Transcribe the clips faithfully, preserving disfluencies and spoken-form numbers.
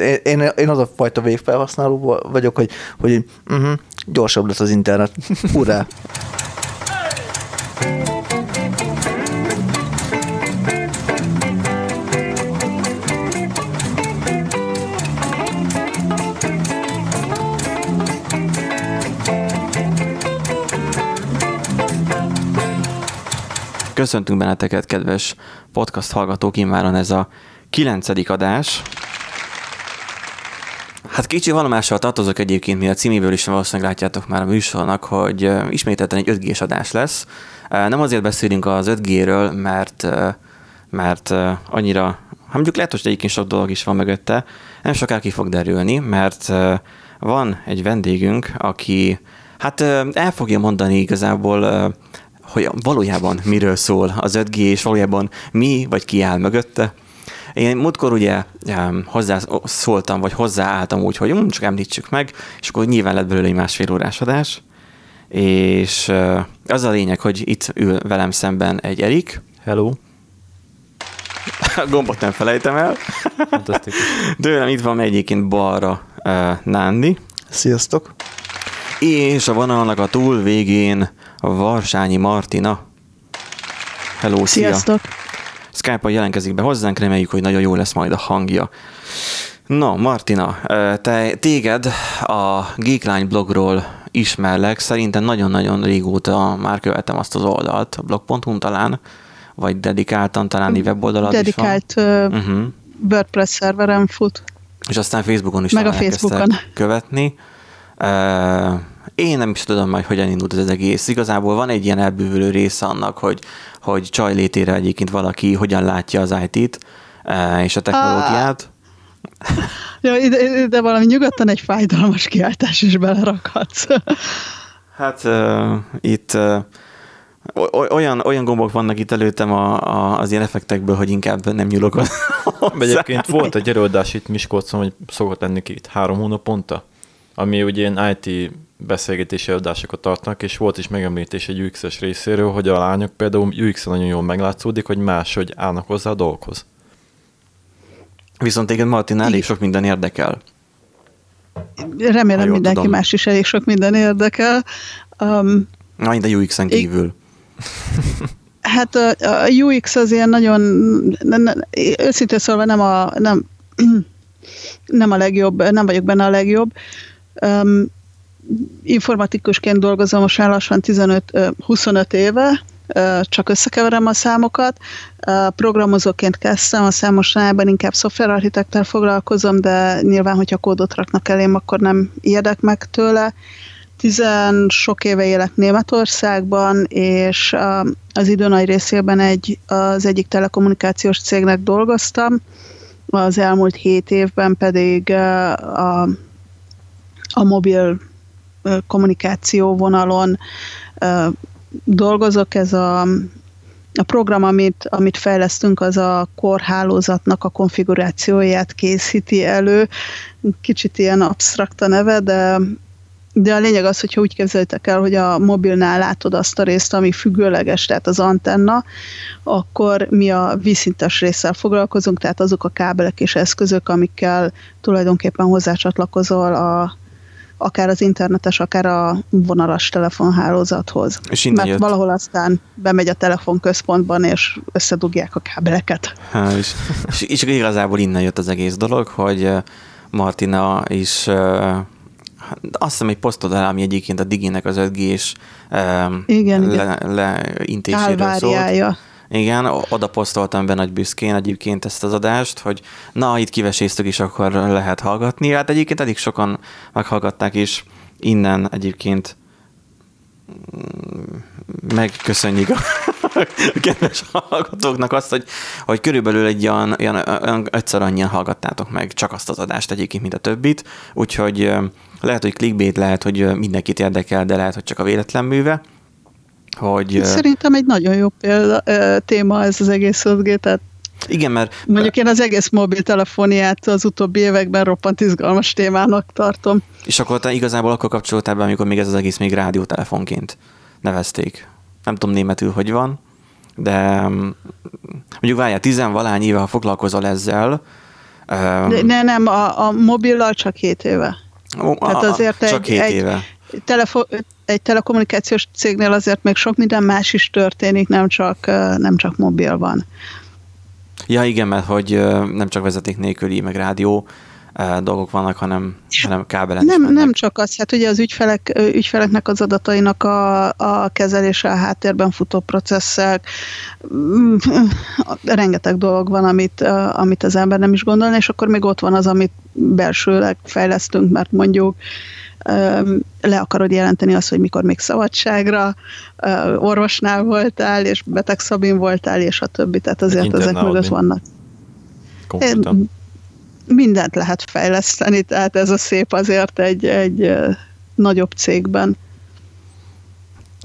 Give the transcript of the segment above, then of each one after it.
én, én az a fajta végfelhasználó vagyok, hogy, hogy uh-huh, gyorsabb lesz az internet. Hurrá! Köszöntünk benneteket, kedves podcast hallgatók, immáron ez a kilencedik adás. Hát kicsi valamással tartozok egyébként, mi a címéből is valószínűleg látjátok már a műsornak, hogy ismételten egy öt gés adás lesz. Nem azért beszélünk az öt géről, mert, mert annyira, hát mondjuk lehet, hogy egyébként sok dolog is van mögötte, nem sokára ki fog derülni, mert van egy vendégünk, aki hát el fogja mondani igazából, hogy valójában miről szól az öt gé, és valójában mi, vagy ki áll mögötte. Én múltkor ugye hozzászóltam, vagy hozzáálltam úgy, hogy csak említsük meg, és akkor nyilván lett belőle egy másfél órás adás, és az a lényeg, hogy itt ül velem szemben egy Erik. Hello. A gombot nem felejtem el. Fantasztikus. Tőlem itt van egyébként balra Nándi. Sziasztok. És a vonalnak a túl végén Varsányi Martina. Hello, sziasztok! Szia. Skype-on jelentkezik be hozzánk, reméljük, hogy nagyon jó lesz majd a hangja. No, Martina, te, téged a Geeklány blogról ismerlek, szerintem nagyon-nagyon régóta már követem azt az oldalt, blog pont hu talán, vagy dedikáltan talán egy weboldalat is van. Dedikált uh-huh. WordPress szerverem fut. És aztán Facebookon is meg a Facebookon követni. Uh, én nem is tudom majd, hogyan indult ez az egész. Igazából van egy ilyen elbűvölő része annak, hogy, hogy csaj létére egyébként valaki hogyan látja az i té-t uh, és a technológiát. Ja, ide, de valami nyugodtan egy fájdalmas kiáltás is belerakhatsz. Hát uh, itt uh, olyan, olyan gombok vannak itt előttem a, a, az ilyen effektekből, hogy inkább nem nyúlok hozzá. Egyébként volt egy előadás itt Miskolcon, hogy szokott lenni két három hónaponta, ami ugye ilyen i té beszélgetési adásokat tartnak, és volt is megemlítés egy u iksz-es részéről, hogy a lányok például u iksz-en nagyon jól meglátszódik, hogy máshogy állnak hozzá a dolgokhoz. Viszont téged, Martin, elég sok minden érdekel. Remélem mindenki tudom. Más is elég sok minden érdekel. Um, Na, mind a u iksz-en kívül. Hát a, a u iksz az ilyen nagyon, őszintén szólva nem a, nem, nem a legjobb, nem vagyok benne a legjobb. Um, informatikusként dolgozom most már lassan tizenöt, huszonöt éve, csak összekeverem a számokat. Programozóként kezdtem, aztán mostanában inkább szoftverarchitekttel foglalkozom, de nyilván, hogyha kódot raknak elém, akkor nem ijedek meg tőle. Tizen sok éve élek Németországban, és az idő nagy részében egy, az egyik telekommunikációs cégnek dolgoztam, az elmúlt hét évben pedig a, a mobil kommunikáció vonalon dolgozok. Ez a, a program, amit, amit fejlesztünk, az a core hálózatnak a konfigurációját készíti elő. Kicsit ilyen absztrakt a neve, de, de a lényeg az, hogyha úgy képzeljétek el, hogy a mobilnál látod azt a részt, ami függőleges, tehát az antenna, akkor mi a vízszintes résszel foglalkozunk, tehát azok a kábelek és eszközök, amikkel tulajdonképpen hozzácsatlakozol a akár az internetes, akár a vonalas telefonhálózathoz. Mert jött. Valahol aztán bemegy a telefonközpontban, és összedugják a kábeleket. Há, és, és, és igazából innen jött az egész dolog, hogy Martina is azt hiszem egy posztod el, ami egyébként a Diginek az öt gés leintéséről szólt. Igen, oda posztoltam be nagy büszkén egyébként ezt az adást, hogy na, itt kiveséztük is, akkor lehet hallgatni. Hát egyébként eddig sokan meghallgatták is. Innen egyébként megköszönjük a kedves hallgatóknak azt, hogy, hogy körülbelül egy olyan, olyan ötször annyian hallgattátok meg csak azt az adást egyébként, mint a többit. Úgyhogy lehet, hogy clickbait, lehet, hogy mindenkit érdekel, de lehet, hogy csak a véletlen műve. Hogy, szerintem egy nagyon jó példa, téma ez az egész öt gé, tehát igen, mert mondjuk én az egész mobiltelefoniát az utóbbi években roppant izgalmas témának tartom. És akkor te igazából akkor kapcsolódtál be, amikor még ez az egész még rádiótelefonként nevezték. Nem tudom németül, hogy van, de mondjuk várjál, tizenvalány éve, ha foglalkozol ezzel, Ne, nem, a, a mobillal csak hét éve. A, hát azért csak egy, hét egy, éve. Telefo- egy telekommunikációs cégnél azért még sok minden más is történik, nem csak, nem csak mobil van. Ja, igen, mert hogy nem csak vezeték nélküli, meg rádió dolgok vannak, hanem, hanem kábelen nem, is mennek. Nem csak az, hát ugye az ügyfelek, ügyfeleknek az adatainak a, a kezelése, a háttérben futó processzek, rengeteg dolog van, amit, amit az ember nem is gondolna, és akkor még ott van az, amit belsőleg fejlesztünk, mert mondjuk le akarod jelenteni azt, hogy mikor még szabadságra, orvosnál voltál, és beteg szabin voltál, és a többi, tehát azért ezek mögött vannak. Komputer. Mindent lehet fejleszteni, tehát ez a szép azért egy, egy nagyobb cégben.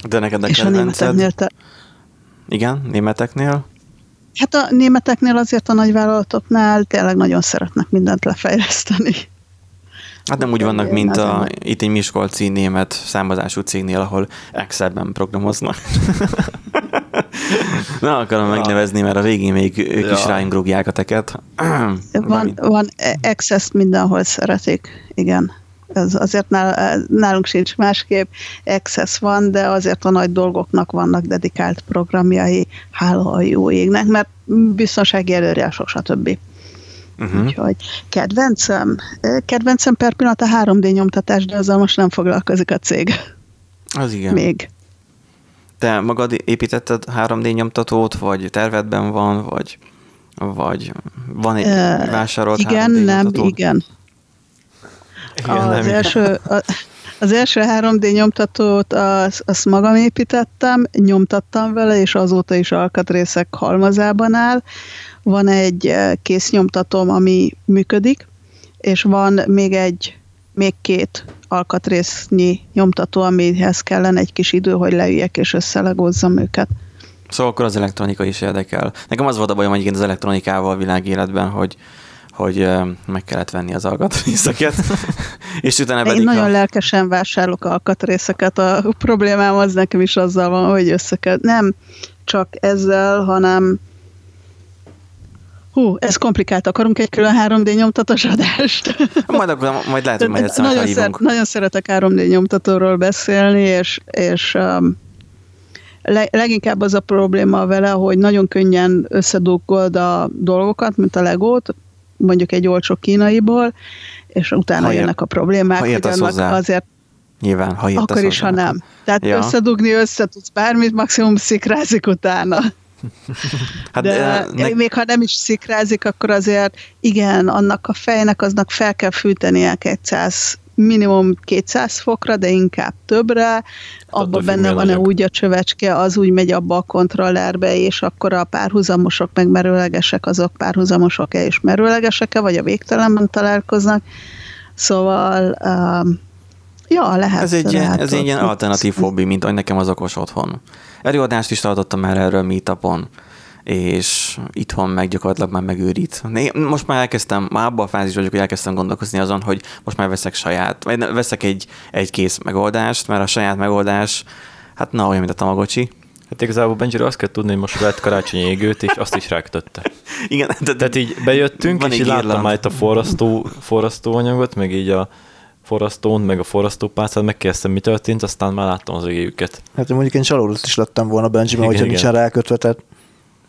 De neked a kedvenced? Te... Igen, németeknél? Hát a németeknél azért a nagyvállalatoknál tényleg nagyon szeretnek mindent lefejleszteni. Hát nem úgy vannak, mint a, itt egy miskolci német számozású cégnél, ahol Excelben programoznak. Nem akarom ja. megnevezni, mert a végén még ők ja. is ráink rúgják a teket. Van, van Access-t mindenhol szeretik, igen. Ez azért nál, nálunk sincs másképp. Access van, de azért a nagy dolgoknak vannak dedikált programjai, hála a jó égnek, mert biztonsági előírások, stb. Uh-huh. Úgyhogy kedvencem, kedvencem per pillanat a három dé nyomtatás, de azzal most nem foglalkozik a cég. Az igen. Még. Te magad építetted három dé nyomtatót, vagy tervedben van, vagy, vagy van egy uh, vásárolt igen, három dé nem, nyomtatót? Igen, igen. Az, nem, első, a, az első három dé nyomtatót az, azt magam építettem, nyomtattam vele, és azóta is alkatrészek halmazában áll. Van egy késznyomtatóm, ami működik, és van még egy, még két alkatrésznyi nyomtató, amihez kellene egy kis idő, hogy leüljek és összelegózzam őket. Szóval akkor az elektronika is érdekel. Nekem az volt a bajom egyébként az elektronikával világéletben, hogy, hogy meg kellett venni az alkatrészeket. és utána pedig Én nagyon a... lelkesen vásárolok alkatrészeket. A problémám az nekem is azzal van, hogy össze kell. Nem csak ezzel, hanem hú, ez komplikált. Akarunk egy külön három dé nyomtatós adást? Majd, akkor, majd lehet, hogy majd egyszer nagyon, szer- nagyon szeretek három dé nyomtatóról beszélni, és, és um, le- leginkább az a probléma vele, hogy nagyon könnyen összeduggold a dolgokat, mint a Legót, mondjuk egy olcsó kínaiból, és utána ha jönnek ér- a problémák. Ha értesz hozzá. Azért nyilván, ha értesz Akkor is, hozzá. Ha nem. Tehát ja. összedugni, összetudsz bármit, maximum szikrázik utána. Hát, de de ne... még ha nem is szikrázik, akkor azért igen, annak a fejnek aznak fel kell fűtenie kétszáz, minimum kétszáz fokra, de inkább többre. Abban benne van úgy a csövecske, az úgy megy abba a kontrollerbe, és akkor a párhuzamosok meg merőlegesek, azok párhuzamosok-e és merőlegesek-e, vagy a végtelenben találkoznak. Szóval um, ja, lehet. Ez egy, lehet, ez egy ilyen alternatív hobbi, mint ahogy nekem az okos otthon. Előadást is tartottam már erről meetupon, és itthon meg gyakorlatilag már megőrít. Most már elkezdtem, már abban a fázis vagyok, hogy elkezdtem gondolkozni azon, hogy most már veszek saját, vagy veszek egy, egy kész megoldást, mert a saját megoldás, hát na, olyan, mint a tamagocsi. Hát igazából Benjiről azt kell tudni, hogy most vett karácsonyi égőt, és azt is rákötötte. Igen. De tehát így bejöttünk, és így láttam már itt a forrasztó, forrasztóanyagot, meg így a forrasztón, meg a forrasztópálcát, megkérdeztem, mi történt, aztán már láttam az égőket. Hát mondjuk én csalódott is lettem volna Benjiben, hogyha nincsen rákötve, tehát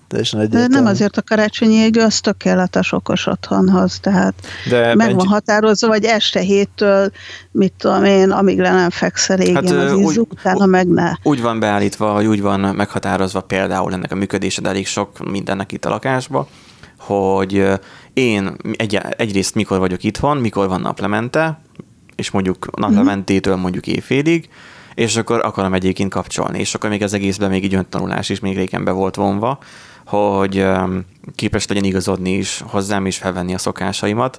teljesen egyértelmű. Nem azért a karácsonyi égő, az tökéletes okos otthonhoz, tehát de meg van határozva, vagy este héttől, mit tudom én, amíg le nem fekszel égjen hát, az izzuk, utána meg ne. Úgy van beállítva, vagy úgy van meghatározva például ennek a működése, de elég sok mindennek itt a lakásba, hogy én egy, egyrészt mikor vagyok itthon, mikor van naplemente, és mondjuk naplementétől mondjuk évfélig, és akkor akarom egyébként kapcsolni. És akkor még az egészben még így öntanulás is még régen be volt vonva, hogy képes legyen igazodni is hozzám, és felvenni a szokásaimat.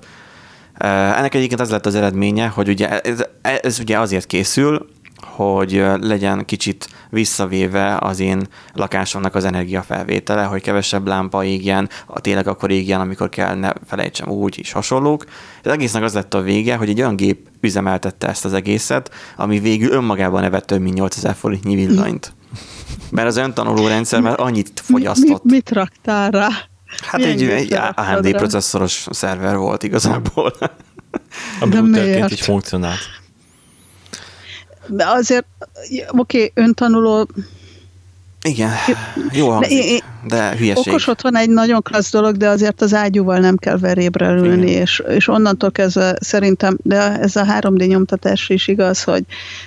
Ennek egyébként az lett az eredménye, hogy ugye ez, ez ugye azért készül, hogy legyen kicsit visszavéve az én lakásomnak az energiafelvétele, hogy kevesebb lámpa égjen, tényleg akkor égjen, amikor kell, ne felejtsem úgy, és hasonlók. Az egésznek az lett a vége, hogy egy olyan gép üzemeltette ezt az egészet, ami végül önmagában evett több mint nyolcezer forintnyi villanyt. Mert az öntanuló rendszer már annyit fogyasztott. Mit, mit, mit raktál rá? Hát milyen egy, egy á em dé processzoros szerver volt igazából. Ami útterként is funkcionált. De azért, oké, okay, öntanuló... Igen, jó hangzik, de, de hülyeség. Okos otthon egy nagyon klassz dolog, de azért az ágyúval nem kell verébre ülni, és, és onnantól kezdve szerintem, de ez a három dé nyomtatás is igaz, hogy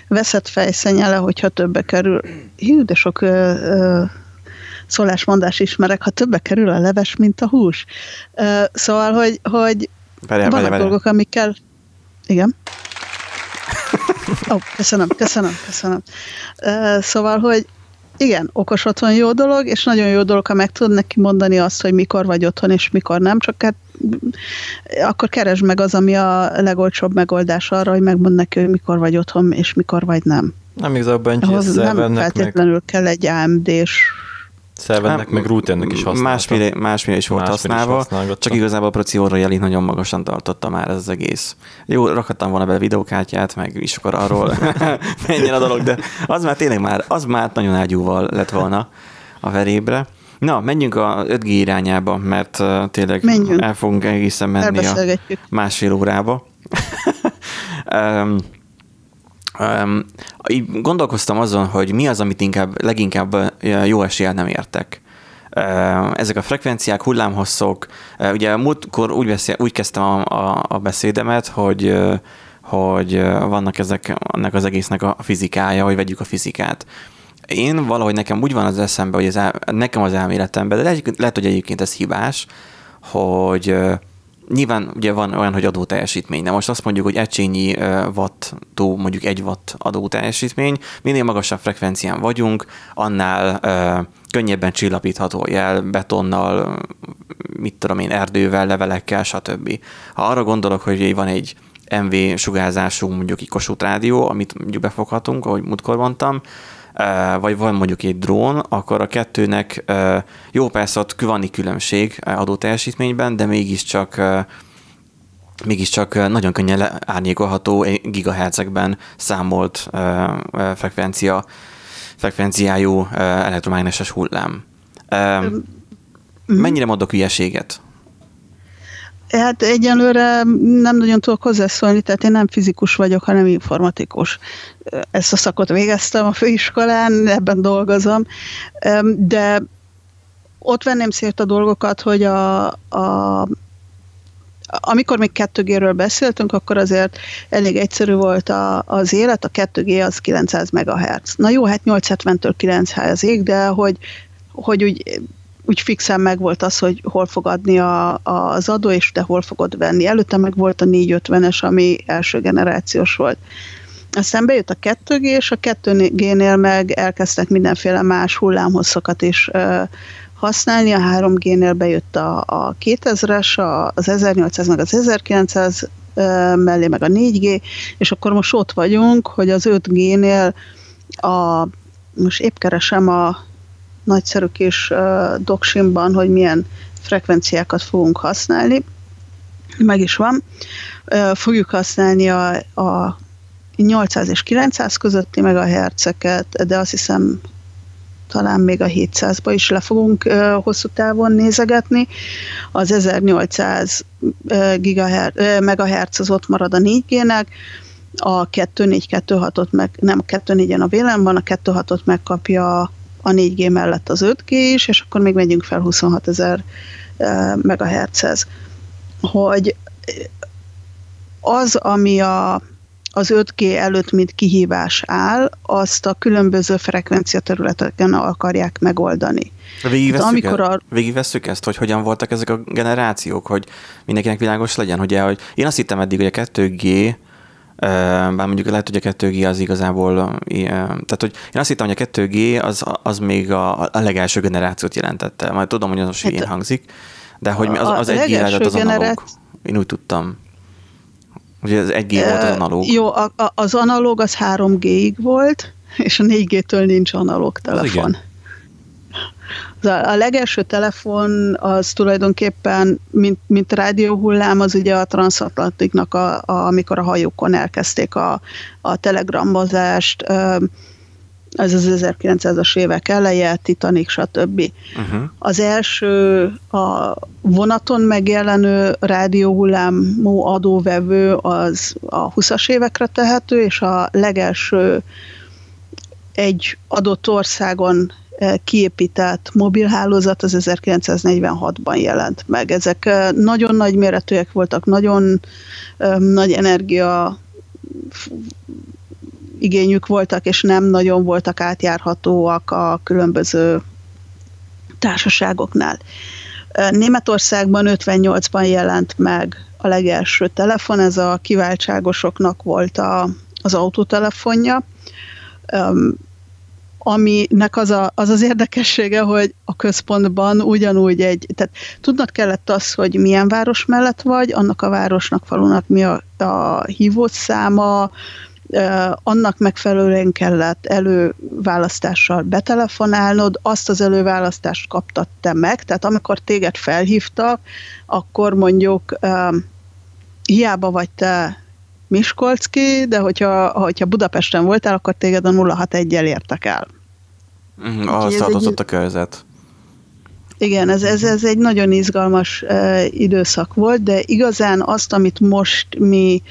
veszed fejszennyele, hogyha többe kerül. Hű, de sok ö, ö, szólásmondás ismerek, ha többe kerül a leves, mint a hús. Ö, szóval, hogy, hogy várjá, vannak várjá, dolgok, amikkel... Igen. Ó, oh, köszönöm, köszönöm, köszönöm. Ö, szóval, hogy igen, okos otthon jó dolog, és nagyon jó dolog, ha meg tud neki mondani azt, hogy mikor vagy otthon, és mikor nem, csak hát akkor keresd meg az, ami a legolcsóbb megoldás arra, hogy megmond neki, hogy mikor vagy otthon, és mikor vagy nem. Nem igazából nem feltétlenül meg... kell egy á em dés szervernek, meg routernek is használva. Másmire, másmire is volt másmire használva, is csak igazából a procióra jelint nagyon magasan tartotta már ez az egész. Jó, rakhattam volna bele videókártyát, meg is akkor arról menjen a dolog, de az már tényleg már, az már nagyon ágyúval lett volna a verébre. Na, menjünk a öt gé irányába, mert tényleg menjünk. El fogunk egészen menni a másfél órába. um, Um, gondolkoztam azon, hogy mi az, amit inkább, leginkább jó eséllyel nem értek. Uh, ezek a frekvenciák, hullámhosszok. Uh, ugye múltkor úgy, beszél, úgy kezdtem a, a, a beszédemet, hogy, uh, hogy uh, vannak ezek, annak az egésznek a fizikája, hogy vegyük a fizikát. Én valahogy nekem úgy van az eszembe, hogy ez el, nekem az elméletemben, de lehet, lehet, hogy egyébként ez hibás, hogy uh, nyilván ugye van olyan, hogy adóteljesítmény. De most azt mondjuk, hogy egységnyi watt-tó mondjuk egy watt adóteljesítmény. Minél magasabb frekvencián vagyunk, annál uh, könnyebben csillapítható jel, betonnal, mit tudom én, erdővel, levelekkel, stb. Ha arra gondolok, hogy van egy em vé sugárzású mondjuk egy Kossuth rádió, amit mondjuk befoghatunk, ahogy múltkor mondtam, uh, vagy van mondjuk egy drón, akkor a kettőnek uh, jó persze ott van különbség adóteljesítményben, de mégiscsak, uh, mégiscsak nagyon könnyen árnyékolható gigahertzekben számolt uh, frekvencia, frekvenciájú uh, elektromágneses hullám. Uh, mennyire mondok hülyeséget? Hát egyenlőre nem nagyon tudok hozzászólni, tehát én nem fizikus vagyok, hanem informatikus. Ezt a szakot végeztem a főiskolán, ebben dolgozom, de ott venném szét a dolgokat, hogy a, a, amikor még kettő géről beszéltünk, akkor azért elég egyszerű volt a, az élet, a kettő gé az kilencszáz megahertz. Na jó, hát nyolcszázhetventől kilencszázig, de hogy, hogy úgy... úgy fixen meg volt az, hogy hol fog adni a, a, az adó, és te hol fogod venni. Előtte meg volt a négyszázötvenes, ami első generációs volt. Aztán bejött a kettő gé, és a kettő génél meg elkezdtek mindenféle más hullámhosszokat is ö, használni. A három génél bejött a, a kétezres, a, az ezernyolcszáz, meg az ezerkilencszáz ö, mellé, meg a négy gé, és akkor most ott vagyunk, hogy az öt génél a, most épp keresem a nagyszerű kis uh, doksimban, hogy milyen frekvenciákat fogunk használni. Meg is van. Uh, fogjuk használni a, a nyolcszáz és kilencszáz közötti megahertzeket, de azt hiszem talán még a hétszázba is le fogunk uh, hosszú távon nézegetni. Az ezernyolcszáz uh, gigahertz, uh, megahertz az ott marad a négy gének, a kettő négy kettő hatot meg, nem, a kettő négyen a vélem van, a kettő hatot megkapja a négy gé mellett az öt gé is, és akkor még megyünk fel huszonhatezer megahertzhez. Hogy az, ami a, az öt gé előtt mint kihívás áll, azt a különböző frekvencia területeken akarják megoldani. Végigvesszük, hát, a... végigvesszük ezt, hogy hogyan voltak ezek a generációk, hogy mindenkinek világos legyen, hogy, hogy én azt hittem eddig, hogy a kettő gé bár mondjuk lehet, hogy a kettő gé az igazából, tehát hogy én azt hittem, hogy a kettő gé az, az még a, a legelső generációt jelentette. Majd tudom, hogy az most ilyen hangzik, de hogy az, az egy G az analóg. Én úgy tudtam, hogy az egy gé volt az analóg. Jó, a, a, az analóg az három géig volt, és a négy gétől nincs analóg telefon. A legelső telefon az tulajdonképpen, mint, mint rádióhullám, az ugye a transatlantiknak, a, a, amikor a hajókon elkezdték a, a telegramozást, ez az ezerkilencszázas évek eleje, Titanic, stb. Uh-huh. Az első a vonaton megjelenő rádióhullámú adóvevő az a huszas évekre tehető, és a legelső egy adott országon kiépített mobilhálózat az ezerkilencszáznegyvenhatban jelent meg. Ezek nagyon nagy méretűek voltak, nagyon um, nagy energia igényük voltak, és nem nagyon voltak átjárhatóak a különböző társaságoknál. Németországban ötvennyolcban jelent meg a legelső telefon, ez a kiváltságosoknak volt a, az autótelefonja, um, aminek az, a, az az érdekessége, hogy a központban ugyanúgy egy, tehát tudnod kellett az, hogy milyen város mellett vagy, annak a városnak, falunak mi a, a hívószáma, eh, annak megfelelően kellett előválasztással betelefonálnod, azt az előválasztást kaptad te meg, tehát amikor téged felhívtak, akkor mondjuk eh, hiába vagy te miskolcki, de hogyha, hogyha Budapesten voltál, akkor téged a nulla hatvanegyel értek el. Mm, ahhoz tartozott egy... a körzet. Igen, ez, ez, ez egy nagyon izgalmas uh, időszak volt, de igazán azt, amit most mi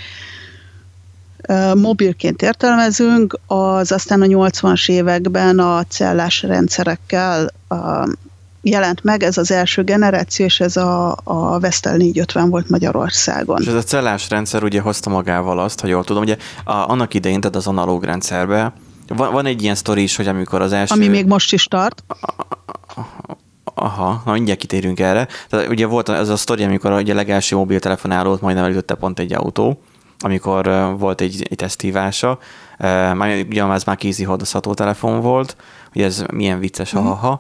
uh, mobilként értelmezünk, az aztán a nyolcvanas években a cellás rendszerekkel uh, jelent meg, ez az első generáció, és ez a, a Westel négyszázötven volt Magyarországon. És ez a cellás rendszer ugye hozta magával azt, ha jól tudom, ugye a, annak idején, tehát az analóg rendszerben van, van egy ilyen sztori is, hogy amikor az első... Ami még most is tart. Aha, na mindjárt kitérünk erre. Tehát ugye volt ez a sztori, amikor a legelső mobiltelefonálót majdnem elütötte pont egy autó, amikor volt egy, egy tesztívása. Már, ugye ez már kézi hordozható telefon volt, hogy ez milyen vicces, mm. ha-ha.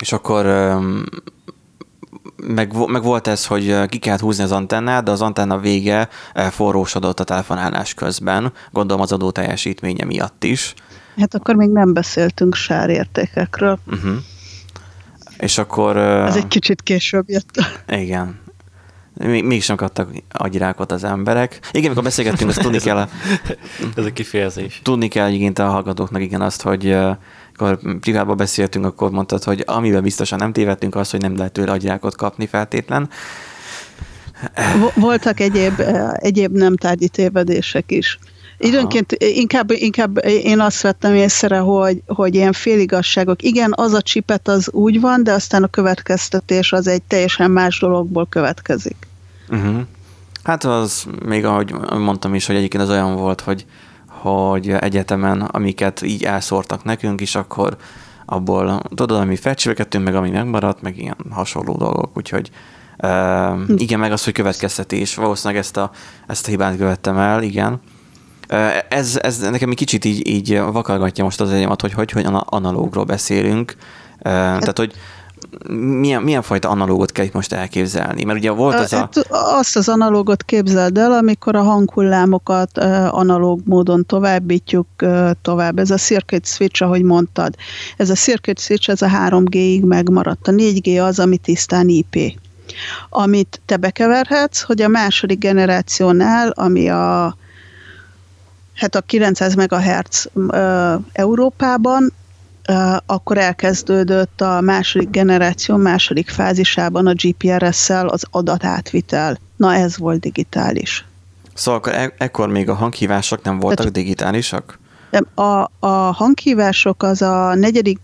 És akkor meg, meg volt ez, hogy ki kellett húzni az antennát, de az antenna vége forrósodott a telefonálás közben, gondolom az adó teljesítménye miatt is. Hát akkor még nem beszéltünk sárértékekről. Uh-huh. És akkor... Ez egy kicsit később jött. Igen. Mégsem kaptak agyrákot az emberek. Igen, amikor beszélgettünk, ezt tudni kell... A, ez a kifejezés. Tudni kell igényt a hallgatóknak, igen, azt, hogy... Akkor privátban beszéltünk, akkor mondtad, hogy amiben biztosan nem tévedtünk, az, hogy nem lehet tőle agyrákot kapni feltétlen. Voltak egyéb, egyéb nem tárgyi tévedések is. Időnként inkább, inkább én azt vettem észre, hogy, hogy ilyen féligazságok. Igen, az a csipet az úgy van, de aztán a következtetés az egy teljesen más dologból következik. Uh-huh. Hát az még, ahogy mondtam is, hogy egyébként az olyan volt, hogy hogy egyetemen, amiket így elszórtak nekünk is, akkor abból tudod, ami felcsövekedtünk, meg ami megmaradt, meg ilyen hasonló dolgok, úgyhogy uh, igen, meg az, hogy következtetés, valószínűleg ezt a, ezt a hibát követtem el, igen. Uh, ez, ez nekem egy kicsit így, így vakargatja most az egyemat, hogy hogy, hogy analógról beszélünk, uh, tehát, hogy Milyen, milyen fajta analógot kell itt most elképzelni? Mert ugye volt az a... Azt az analógot képzeld el, amikor a hanghullámokat analóg módon továbbítjuk tovább. Ez a circuit switch, ahogy mondtad. Ez a circuit switch, ez a három G-ig megmaradt. A négy G az, ami tisztán I P. Amit te bekeverhetsz, hogy a második generációnál, ami a, hát a kilencszáz megahertz Európában, akkor elkezdődött a második generáció második fázisában a G P R S-szel az adatátvitel. Na ez volt digitális. Szóval akkor e- ekkor még a hanghívások nem voltak tehát, digitálisak? A, a hanghívások az a negyedik,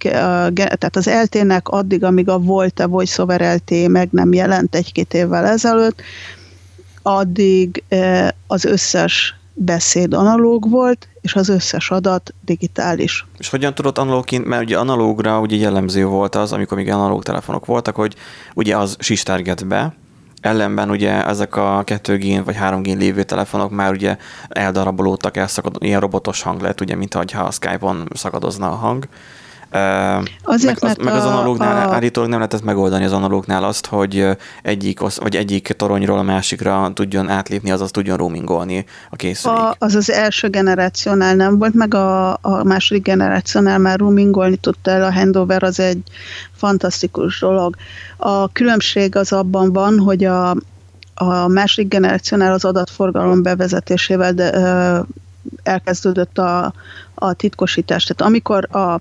tehát az L T E-nek addig, amíg a VoLTE, Voice over L T E meg nem jelent egy-két évvel ezelőtt, addig az összes beszéd analóg volt, és az összes adat digitális. És hogyan tudott analógként, mert ugye analógra ugye jellemző volt az, amikor még analóg telefonok voltak, hogy ugye az sisterget be, ellenben ugye ezek a kettő G-n vagy három G-n lévő telefonok már ugye eldarabolódtak, elszakad, ilyen robotos hang lett, ugye, mint ahogyha a Skype-on szakadozna a hang. Azért, meg, az, meg az analógnál a... állítólag nem lehetett megoldani az analógnál azt, hogy egyik, vagy egyik toronyról a másikra tudjon átlépni, azaz tudjon roamingolni a készülék. A, az az első generációnál nem volt, meg a, a második generációnál már roamingolni tudta el, a handover az egy fantasztikus dolog. A különbség az abban van, hogy a, a második generációnál az adatforgalom bevezetésével de, ö, elkezdődött a, a titkosítás. Tehát amikor a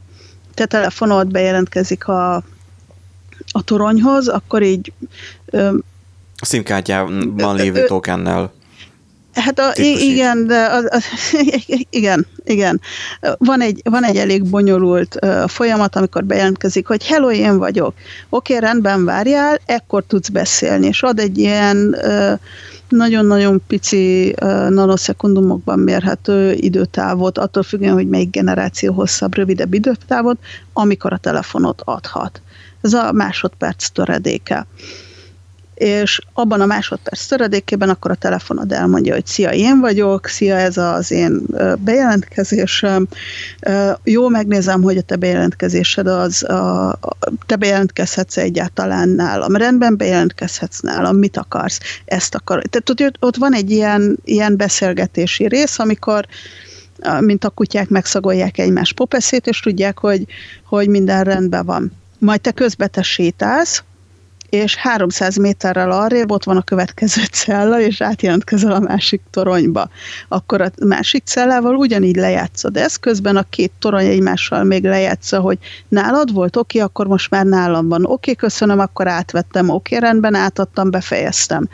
te telefonod bejelentkezik a, a toronyhoz, akkor így... Ö, a szimkártyában lévő tokennel. Hát a, igen, de a, a, igen, igen. Van egy, van egy elég bonyolult uh, folyamat, amikor bejelentkezik, hogy hello, én vagyok. Oké, okay, rendben, várjál, ekkor tudsz beszélni. És ad egy ilyen uh, nagyon-nagyon pici uh, nanoszekundumokban mérhető időtávot, attól függően, hogy melyik generáció hosszabb, rövidebb időtávot, amikor a telefonot adhat. Ez a másodperc töredéke. És abban a másodperc töredékében akkor a telefonod elmondja, hogy szia, én vagyok, szia, ez az én bejelentkezésem. Jó, megnézem, hogy a te bejelentkezésed az, a, a, te bejelentkezhetsz egyáltalán nálam. Rendben, bejelentkezhetsz nálam, mit akarsz? Ezt akarod. Tehát ott van egy ilyen, ilyen beszélgetési rész, amikor mint a kutyák megszagolják egymás popeszét, és tudják, hogy, hogy minden rendben van. Majd te közben te sétálsz, és háromszáz méterrel arrébb ott van a következő cella, és átjelentkezel a másik toronyba. Akkor a másik cellával ugyanígy lejátszod ezt, közben a két torony egymással még lejátsza, hogy nálad volt, oké, akkor most már nálam van, oké, köszönöm, akkor átvettem, oké, rendben, átadtam, befejeztem.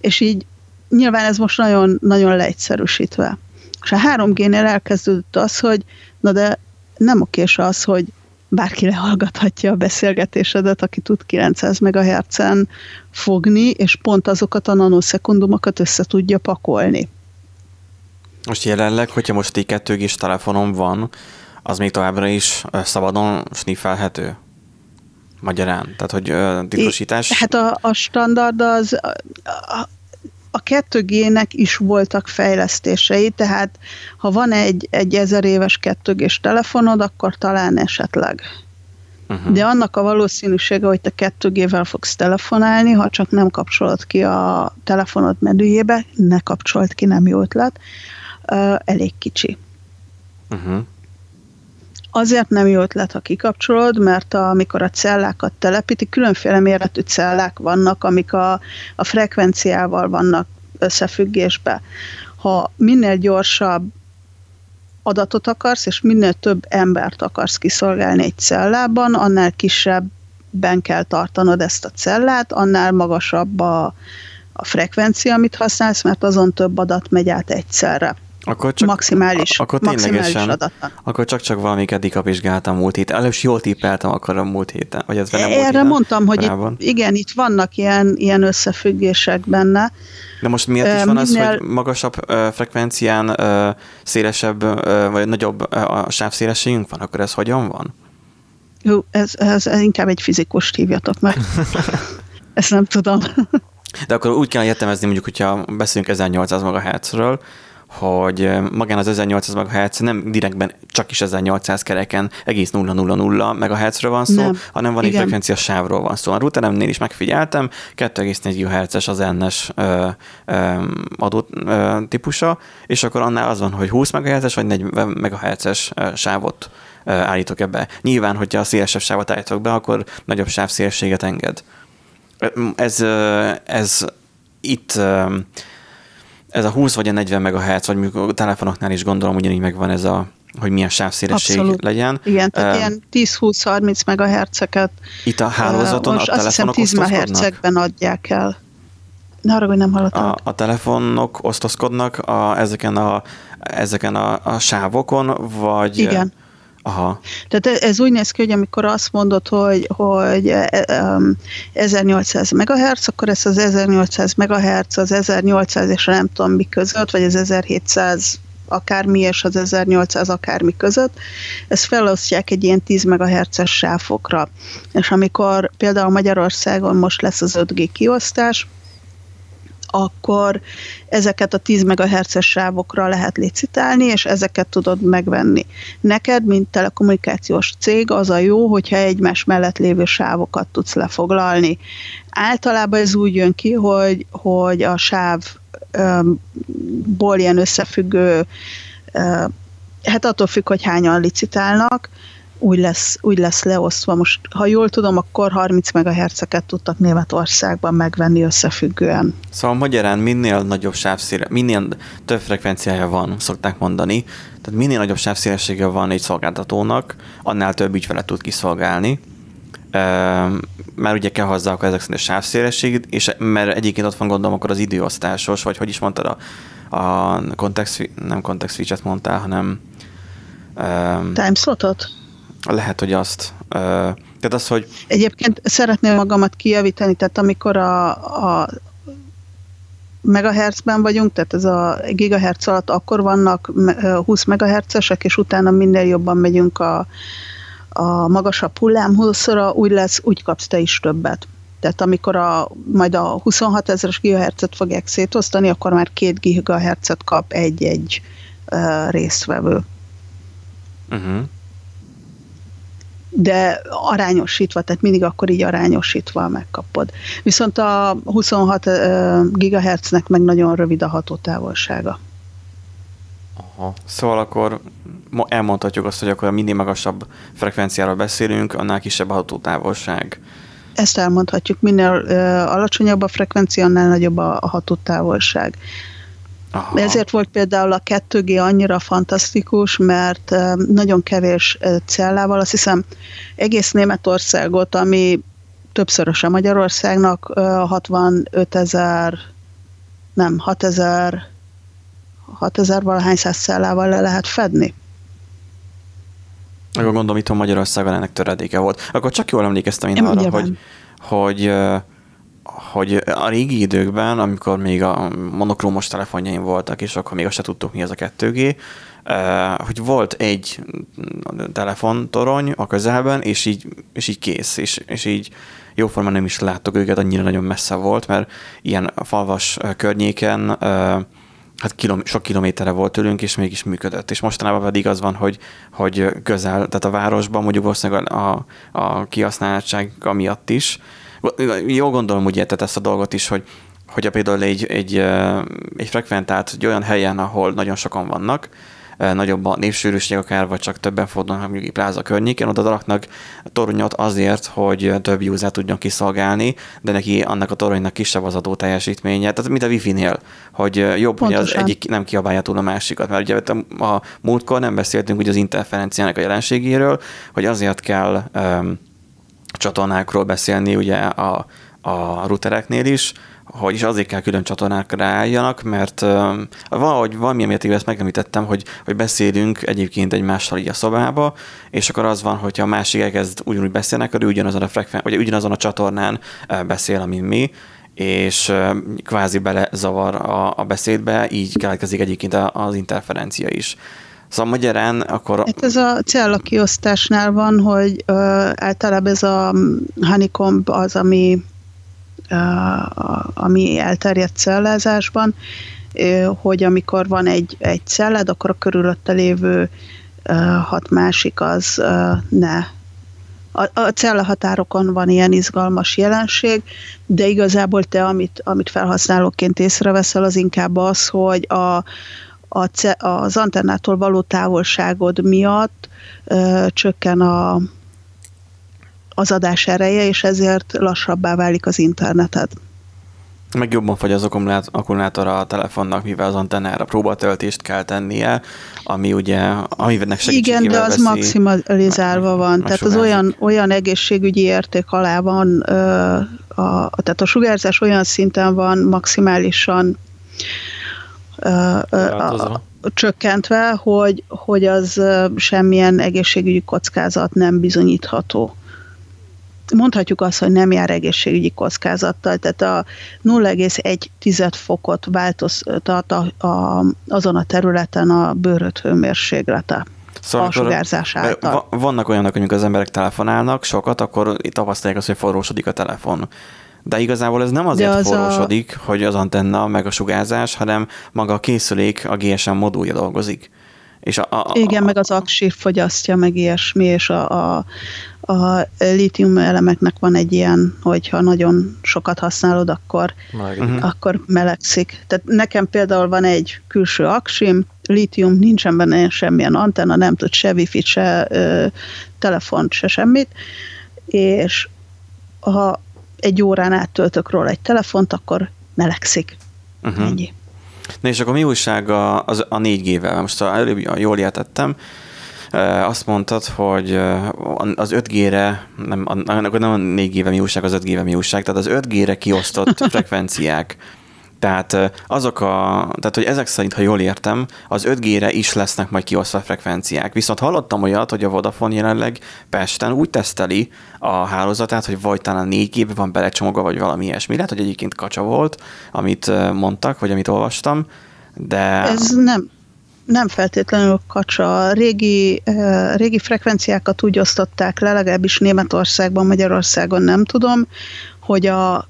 És így nyilván ez most nagyon, nagyon leegyszerűsítve. És a három G-nél elkezdődött az, hogy na de nem okés az, hogy bárki lehallgathatja a beszélgetésedet, aki tud kilencszáz megahertzen fogni, és pont azokat a nanoszekundumokat össze tudja pakolni. Most jelenleg, hogyha most így kettőgés telefonom van, az még továbbra is szabadon sniffelhető? Magyarán? Tehát, hogy titkosítás? É, hát a, a standard az... A, a kettő G-nek is voltak fejlesztései, tehát ha van egy, egy ezer éves kettő G-s telefonod, akkor talán esetleg. Uh-huh. De annak a valószínűsége, hogy te kettő G-vel fogsz telefonálni, ha csak nem kapcsolod ki a telefonod medüljébe, ne kapcsold ki, nem jó ötlet, uh, elég kicsi. Uh-huh. Azért nem jó ötlet, ha kikapcsolod, mert amikor a cellákat telepíti, különféle méretű cellák vannak, amik a, a frekvenciával vannak összefüggésbe. Ha minél gyorsabb adatot akarsz, és minél több embert akarsz kiszolgálni egy cellában, annál kisebben kell tartanod ezt a cellát, annál magasabb a, a frekvencia, amit használsz, mert azon több adat megy át egyszerre. Akkor csak, maximális, akkor maximális adatnak. Akkor csak-csak valamiket kapizsgáltam múlt héten. Előbb jól tippeltem akkor a múlt héten. Vagy ez nem erre múlt héten, mondtam, hogy itt, igen, itt vannak ilyen, ilyen összefüggések benne. De most miért is van az, minél... hogy magasabb uh, frekvencián uh, szélesebb, uh, vagy nagyobb uh, a sávszélességünk van? Akkor ez hogyan van? Jó, ez, ez, ez inkább egy fizikust hívjatok meg. Ezt nem tudom. De akkor úgy kell értelmezni, mondjuk, hogyha beszélünk ezernyolcszáz megahertzről, hogy magán az ezernyolcszáz megahertz nem direktben csak is ezernyolcszáz kereken egész nulla nulla nulla megahertzről van szó, nem, hanem van igen. Egy frekvencia sávról van szó. A routeremnél is megfigyeltem, kettő egész négy gigahertzes az en es adó típusa, és akkor annál az van, hogy húsz megahertzes vagy negyven megahertzes sávot állítok ebbe. Nyilván, hogyha a szélesebb sávot állítok be, akkor nagyobb sávszélességet enged. Ez, ez itt... Ez a húsz vagy a negyven megahertz, vagy a telefonoknál is gondolom ugyanígy megvan ez a, hogy milyen sávszélesség legyen. Igen, tehát uh, ilyen tíz-húsz-harminc megahertzeket itt a hálózaton uh, a telefonok tíz megahertzekben adják el. Ne arra, hogy nem hallottam. A, a telefonok osztozkodnak a, ezeken, a, ezeken a, a sávokon, vagy... Igen. Aha. Tehát ez úgy néz ki, hogy amikor azt mondod, hogy, hogy ezernyolcszáz megahertz, akkor ez az ezernyolcszáz megahertz, az ezernyolcszáz és nem tudom mi között, vagy az ezerhétszáz akármi és az ezernyolcszáz akármi között, ezt felosztják egy ilyen tíz megahertzes sávokra. És amikor például Magyarországon most lesz az öt G kiosztás, akkor ezeket a tíz megahertzes sávokra lehet licitálni, és ezeket tudod megvenni. Neked, mint telekommunikációs cég, az a jó, hogyha egymás mellett lévő sávokat tudsz lefoglalni. Általában ez úgy jön ki, hogy, hogy a sávból ilyen összefüggő, hát attól függ, hogy hányan licitálnak, úgy lesz, úgy lesz leosztva. Most, ha jól tudom, akkor harminc megahertzeket tudtak Németországban megvenni összefüggően. Szóval magyarán minél nagyobb sávszél, minél több frekvenciája van, szokták mondani, tehát minél nagyobb sávszélessége van egy szolgáltatónak, annál több ügyfelet tud kiszolgálni. Mert ugye kell hozzá akkor ezek szerint a sávszélességét, és mert egyébként ott van, gondolom, akkor az időosztásos, vagy hogy is mondtad a, a context, nem context switch-et mondtál, hanem timeslotot? Lehet, hogy azt. Tehát az, hogy... Egyébként szeretném magamat kijavítani, tehát amikor a, a megahertzben vagyunk, tehát ez a gigahertz alatt akkor vannak húsz megahertzesek, és utána minden jobban megyünk a a magasabb hullámhosszra, úgy lesz, úgy kapsz te is többet. Tehát amikor a, majd a huszonhat ezeres gigahertzet fogják szétosztani, akkor már két gigahertzet kap egy-egy uh, résztvevő. Uh-huh. De arányosítva, tehát mindig akkor így arányosítva megkapod. Viszont a huszonhat uh, gigahertznek meg nagyon rövid a hatótávolsága. Aha. Szóval akkor elmondhatjuk azt, hogy akkor a minél magasabb frekvenciáról beszélünk, annál kisebb a hatótávolság. Ezt elmondhatjuk. Minél ö, alacsonyabb a frekvencia, annál nagyobb a, a hatótávolság. Aha. Ezért volt például a kettő G annyira fantasztikus, mert ö, nagyon kevés ö, cellával, azt hiszem egész Németországot, ami többszörös a Magyarországnak, ö, hatvanöt ezer, nem, hatezer, hatezer valahány száz cellával le lehet fedni. Akkor gondolom, itthon Magyarországon ennek töredéke volt. Akkor csak jól emlékeztem én, én arra, hogy, hogy, hogy a régi időkben, amikor még a monoklómos telefonjaim voltak, és akkor még azt se tudtuk, mi az a kettő G, hogy volt egy telefontorony a közelben, és így, és így kész, és, és így jóformán nem is láttuk őket, annyira nagyon messze volt, mert ilyen falvas környéken hát kilom, sok kilométerre volt tőlünk, és mégis működött. És mostanában pedig az van, hogy, hogy közel, tehát a városban, mondjuk valószínűleg a, a kihasználtság miatt is. Jól gondolom, úgy érted ezt a dolgot is, hogy, hogy például egy, egy, egy frekventált, egy olyan helyen, ahol nagyon sokan vannak, nagyobb a népsűrűség akár, vagy csak többen fordulnak mondjuk egy pláza környéken, oda raknak toronyot azért, hogy több user tudjon kiszolgálni, de neki annak a toronynak kisebb az adó teljesítménye, tehát mint a wifi-nél, hogy jobb, pontosan, hogy az egyik nem kiabálja túl a másikat, mert ugye a, a múltkor nem beszéltünk ugye az interferenciának a jelenségéről, hogy azért kell um, csatornákról beszélni ugye a, a routereknél is, hogy is azért kell külön csatornákra álljanak, mert uh, valahogy valamilyen mértékben ezt megemlítettem, hogy, hogy beszélünk egyébként egymással így a szobába, és akkor az van, hogyha a másik elkezd ugyanúgy beszélnek, akkor ő ugyanazon a, frekven- vagy ugyanazon a csatornán uh, beszél, amin mi, és uh, kvázi belezavar a, a beszédbe, így keletkezik egyébként az interferencia is. Szóval magyarán akkor... Hát ez a cellakiosztásnál van, hogy uh, általában ez a honeycomb az, ami... ami elterjedt cellázásban, hogy amikor van egy, egy cellád, akkor a körülötte lévő hat másik az ne. A, a cellahatárokon van ilyen izgalmas jelenség, de igazából te, amit, amit felhasználóként észreveszel, az inkább az, hogy a, a ce, az antennától való távolságod miatt ö, csökken a az adás ereje, és ezért lassabbá válik az interneted. Meg jobban fogy az akkumulátora a telefonnak, mivel az antennára próbatöltést kell tennie, ami ugye, amivel segítségével igen, de az veszi, maximalizálva van. Tehát sugárzik. Az olyan, olyan egészségügyi érték alá van, ö, a, tehát a sugárzás olyan szinten van maximálisan ö, ö, a, csökkentve, hogy, hogy az semmilyen egészségügyi kockázat nem bizonyítható. Mondhatjuk azt, hogy nem jár egészségügyi kockázattal, tehát a nulla egész egy tized fokot változtat a, a, azon a területen a bőröd hőmérséklete. Szóval a sugárzás által. Vannak olyanok, amikor az emberek telefonálnak sokat, akkor tapasztalják azt, hogy forrósodik a telefon. De igazából ez nem azért az forrósodik, a... hogy az antenna meg a sugárzás, hanem maga a készülék, a gé es em modulja dolgozik. És a, a, a, igen, meg az aksír fogyasztja, meg ilyesmi, és a, a, a lítium elemeknek van egy ilyen, hogyha nagyon sokat használod, akkor, uh-huh. akkor melegszik. Tehát nekem például van egy külső aksim, lítium, nincsen benne semmilyen antenna, nem tud se wifi-t, se ö, telefont, se semmit, és ha egy órán át töltök róla egy telefont, akkor melegszik. Uh-huh. Ennyi. Na és akkor mi újság a, az, a négy G-vel? Most előbb jól értettem, azt mondtad, hogy az öt G-re, nem, akkor nem a négy G-vel mi újság, az öt G-vel mi újság, tehát az öt G-re kiosztott frekvenciák. Tehát azok a, tehát hogy ezek szerint, ha jól értem, az öt G-re is lesznek majd kiosztva frekvenciák. Viszont hallottam olyat, hogy a Vodafone jelenleg Pesten úgy teszteli a hálózatát, hogy vagy talán négy G-be van belecsomagolva, vagy valami ilyesmi. Lehet, hogy egyébként kacsa volt, amit mondtak, vagy amit olvastam, de... Ez nem, nem feltétlenül kacsa. Régi, régi frekvenciákat úgy osztották le, legalábbis Németországban, Magyarországon nem tudom, hogy a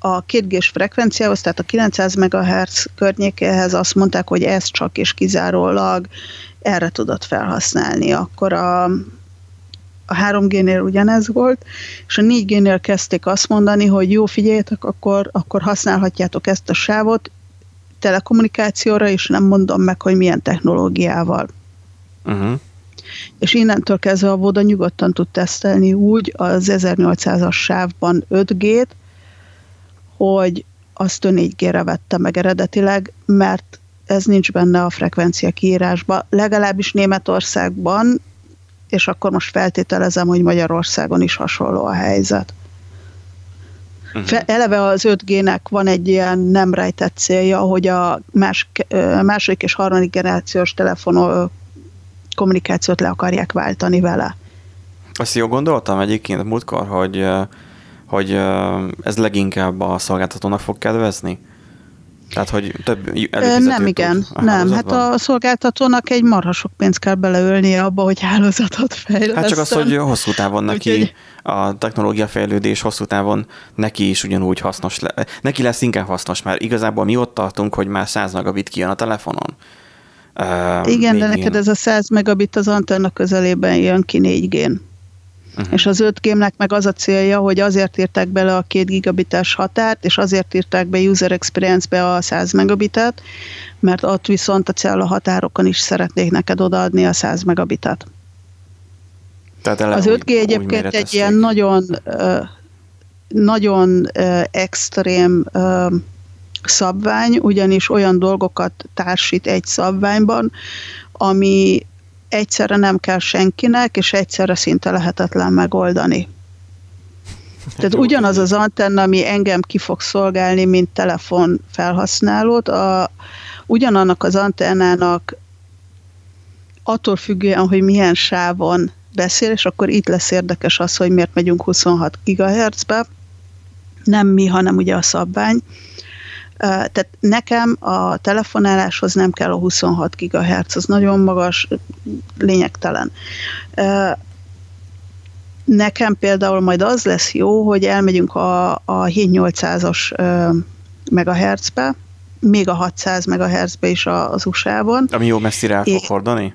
a két G-s frekvenciához, tehát a kilencszáz megahertz környékéhez azt mondták, hogy ez csak és kizárólag erre tudod felhasználni. Akkor a, a három G-nél ugyanez volt, és a négy G-nél kezdték azt mondani, hogy jó, figyeljetek, akkor, akkor használhatjátok ezt a sávot telekommunikációra, és nem mondom meg, hogy milyen technológiával. Uh-huh. És innentől kezdve a Voda nyugodtan tud tesztelni úgy az ezernyolcszázas sávban öt G-t, hogy azt ő négy G-re vette meg eredetileg, mert ez nincs benne a frekvencia kiírásba, legalábbis Németországban, és akkor most feltételezem, hogy Magyarországon is hasonló a helyzet. Uh-huh. Eleve az öt G-nek van egy ilyen nem rejtett célja, hogy a más, második és harmadik generációs telefon kommunikációt le akarják váltani vele. Azt jó gondoltam egyébként múltkor, hogy hogy ez leginkább a szolgáltatónak fog kedvezni? Tehát, hogy több előfizető Nem, igen. Nem, hát a szolgáltatónak egy marha sok pénzt kell beleölnie abba, hogy hálózatot fejlesztem. Hát csak az, hogy hosszú távon neki Úgy, a technológiafejlődés hosszú távon neki is ugyanúgy hasznos le, neki lesz inkább hasznos, mert igazából mi ott tartunk, hogy már száz megabit kijön a telefonon. Igen, négy G-n. De neked ez a száz megabit az antenna közelében jön ki négy G-n. Uh-huh. És az öt G-nek meg az a célja, hogy azért írták bele a két gigabites határt, és azért írták be user experience-be a száz megabitet, mert ott viszont a cél a határokon is szeretnék neked odaadni a száz megabitet. Tehát az öt G úgy, egyébként úgy egy ilyen nagyon, nagyon extrém szabvány, ugyanis olyan dolgokat társít egy szabványban, ami egyszerre nem kell senkinek, és egyszerre szinte lehetetlen megoldani. Tehát ugyanaz az antenna, ami engem ki fog szolgálni, mint telefon felhasználót, a, ugyanannak az antennának attól függően, hogy milyen sávon beszél, és akkor itt lesz érdekes az, hogy miért megyünk huszonhat gigahertzbe, nem mi, hanem ugye a szabvány. Tehát nekem a telefonáláshoz nem kell a huszonhat gigahertz, az nagyon magas, lényegtelen. Nekem például majd az lesz jó, hogy elmegyünk a, a hét-nyolcszázas megahertzbe, még a hatszáz megahertzbe is az u es á-ban. Ami jó messzire el fog hordani?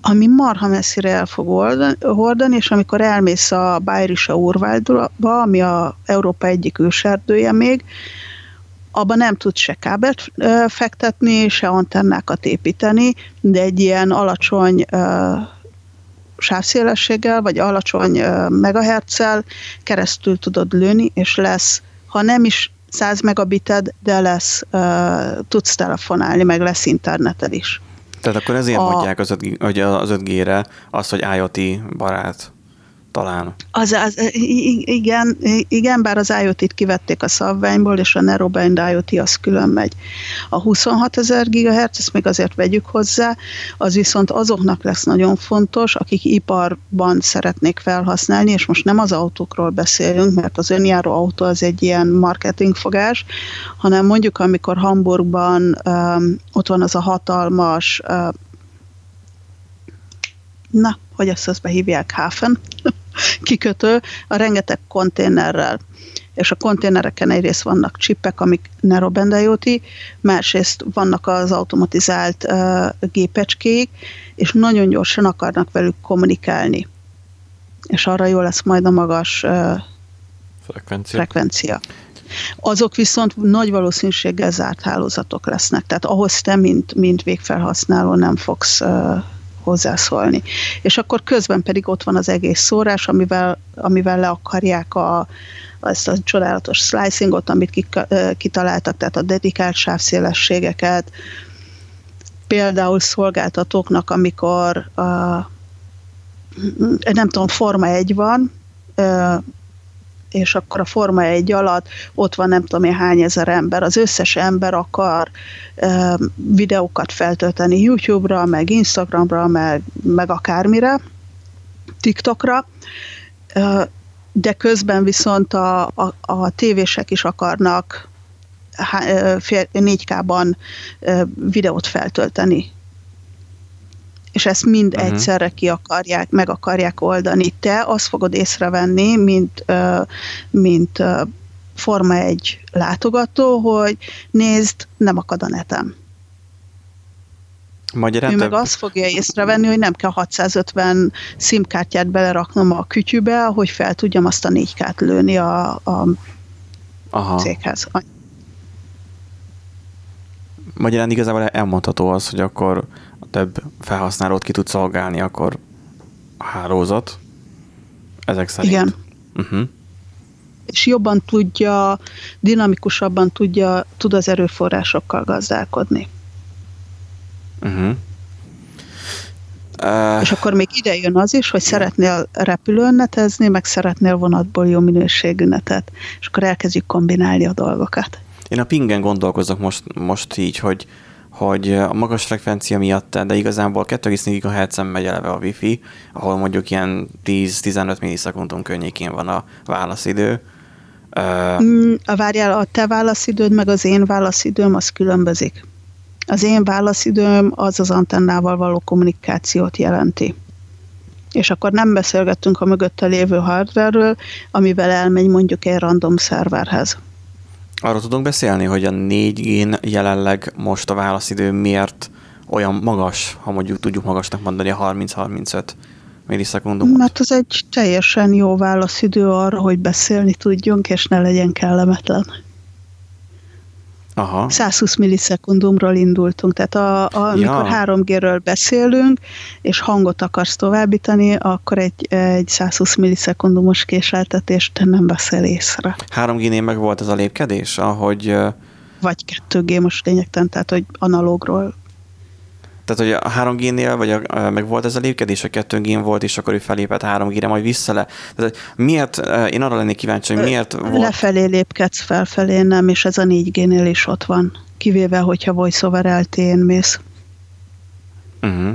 Ami marha messzire el fog hordani, és amikor elmész a Bayerische Urwaldba, ami a Európa egyik őserdője még, abban nem tud se kábelt fektetni, se antennákat építeni, de egy ilyen alacsony uh, sávszélességgel, vagy alacsony uh, megahertzel keresztül tudod lőni, és lesz, ha nem is száz megabited, de lesz, uh, tudsz telefonálni, meg lesz interneted is. Tehát akkor ezért a, mondják az, az öt G-re azt, hogy IoT barát. Talán. Az, az, igen, igen, bár az IoT-t kivették a szabványból, és a narrowband IoT az külön megy. A huszonhatezer gigahertz, ezt még azért vegyük hozzá, az viszont azoknak lesz nagyon fontos, akik iparban szeretnék felhasználni, és most nem az autókról beszélünk, mert az önjáró autó az egy ilyen marketingfogás, hanem mondjuk, amikor Hamburgban um, ott van az a hatalmas uh, na, hogy azt, azt behívják Hafen kikötő, a rengeteg konténerrel. és a konténereken egyrészt vannak csipek, amik narrowband IoT, másrészt vannak az automatizált uh, gépecskék, és nagyon gyorsan akarnak velük kommunikálni. És arra jó lesz majd a magas uh, frekvencia. frekvencia. Azok viszont nagy valószínűséggel zárt hálózatok lesznek. Tehát ahhoz te, mint, mint végfelhasználó nem fogsz uh, hozzászólni. És akkor közben pedig ott van az egész szórás, amivel, amivel le akarják a, ezt a csodálatos slicingot, amit ki, uh, kitaláltak, tehát a dedikált sávszélességeket. Például szolgáltatóknak, amikor uh, nem tudom, Forma egy van, uh, és akkor a Forma egy alatt ott van nem tudom én hány ezer ember, az összes ember akar e, videókat feltölteni YouTube-ra, meg Instagramra, meg, meg akármire, TikTokra, e, de közben viszont a, a, a tévések is akarnak négy ká-ban videót feltölteni. És ezt mind uh-huh. egyszerre ki akarják, meg akarják oldani. Te azt fogod észrevenni, mint, mint Forma egy látogató, hogy nézd, nem akad a netem. Magyarán ő meg azt fogja észrevenni, hogy nem kell hatszázötven szimkártyát beleraknom a kütyübe, hogy fel tudjam azt a négy ká-t lőni a, a Aha. céghez. Magyarán igazából elmondható az, hogy akkor több felhasználót ki tud szolgálni, akkor a hálózat ezek szerint. Igen. Uh-huh. És jobban tudja, dinamikusabban tudja, tud az erőforrásokkal gazdálkodni. Uh-huh. Uh... És akkor még ide jön az is, hogy szeretnél repülőn netezni, meg szeretnél vonatból jó minőségű netet. És akkor elkezdjük kombinálni a dolgokat. Én a pingen gondolkozok most, most így, hogy hogy a magas frekvencia miatt, de igazából kettő egész négy gigahertzen megy eleve a Wi-Fi, ahol mondjuk ilyen tíz-tizenöt millisekundum környékén van a válaszidő. Mm, várjál, a te válaszidőd meg az én válaszidőm, az különbözik. Az én válaszidőm az az antennával való kommunikációt jelenti. És akkor nem beszélgettünk a mögötte lévő hardware-ről, amivel elmegy mondjuk egy random szerverhez. Arról tudunk beszélni, hogy a négy gén jelenleg most a válaszidő miért olyan magas, ha mondjuk tudjuk magasnak mondani a harminc-harmincöt millisekundumot? Mert az egy teljesen jó válaszidő arra, hogy beszélni tudjunk, és ne legyen kellemetlen. Aha. százhúsz millisekundumról indultunk, tehát a, a, ja. amikor három géről beszélünk, és hangot akarsz továbbítani, akkor egy, egy százhúsz millisekundumos késleltetést nem veszel észre. három génél meg volt az a lépkedés, ahogy... Vagy kettő gé most lényegtelen, tehát hogy analógról. Tehát, hogy a három génél, vagy a, a, meg volt ez a lépkedés, a kettő gén volt, és akkor ő felépett három gére, majd visszale. Tehát miért, én arra lennék kíváncsi, hogy miért volt... Lefelé lépkedsz, felfelé nem, és ez a négy génél is ott van. Kivéve, hogyha voice over el té é-n mész. Uh-huh.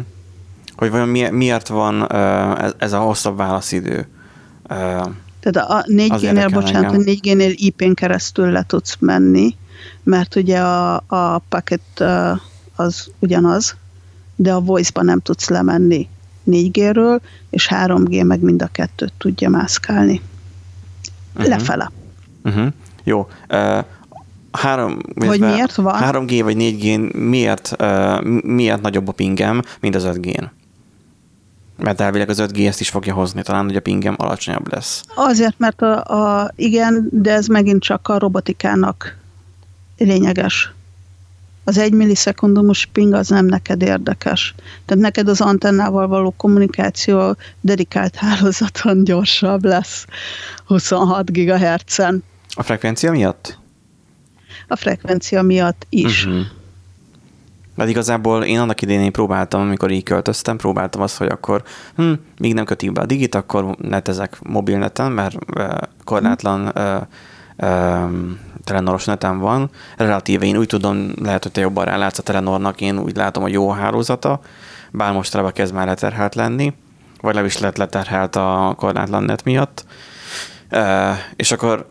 Hogy vajon mi, miért van uh, ez, ez a hosszabb válaszidő? Uh, Tehát a négy génél, bocsánat, a négy génél í pén keresztül le tudsz menni, mert ugye a, a packet uh, az ugyanaz, de a voice-ba nem tudsz lemenni négy géről, és három gé meg mind a kettőt tudja mászkálni. Uh-huh. Lefele. Uh-huh. Jó. Uh, három, hogy miért van? három gé vagy négy gén miért, uh, miért nagyobb a pingem, mint az öt gén? Mert elvileg az öt gé ezt is fogja hozni, talán, hogy a pingem alacsonyabb lesz. Azért, mert a, a, igen, de ez megint csak a robotikának lényeges. Az egy millisekundumos ping az nem neked érdekes. Tehát neked az antennával való kommunikáció dedikált hálózaton gyorsabb lesz huszonhat gigahertzen. A frekvencia miatt? A frekvencia miatt is. Uh-huh. Mert igazából én annak idején én próbáltam, amikor így költöztem, próbáltam azt, hogy akkor hm, míg nem kötik be a digit, akkor netezek mobilneten, mert uh, korlátlan... Uh, um, Telenoros neten van. Relatíve én úgy tudom, lehet, hogy te jobban rálátsz a Telenornak, én úgy látom, hogy jó a hálózata, bár mostanában kezd már leterhelt lenni, vagy le is lett leterhelt a korlátlan net miatt. E, és akkor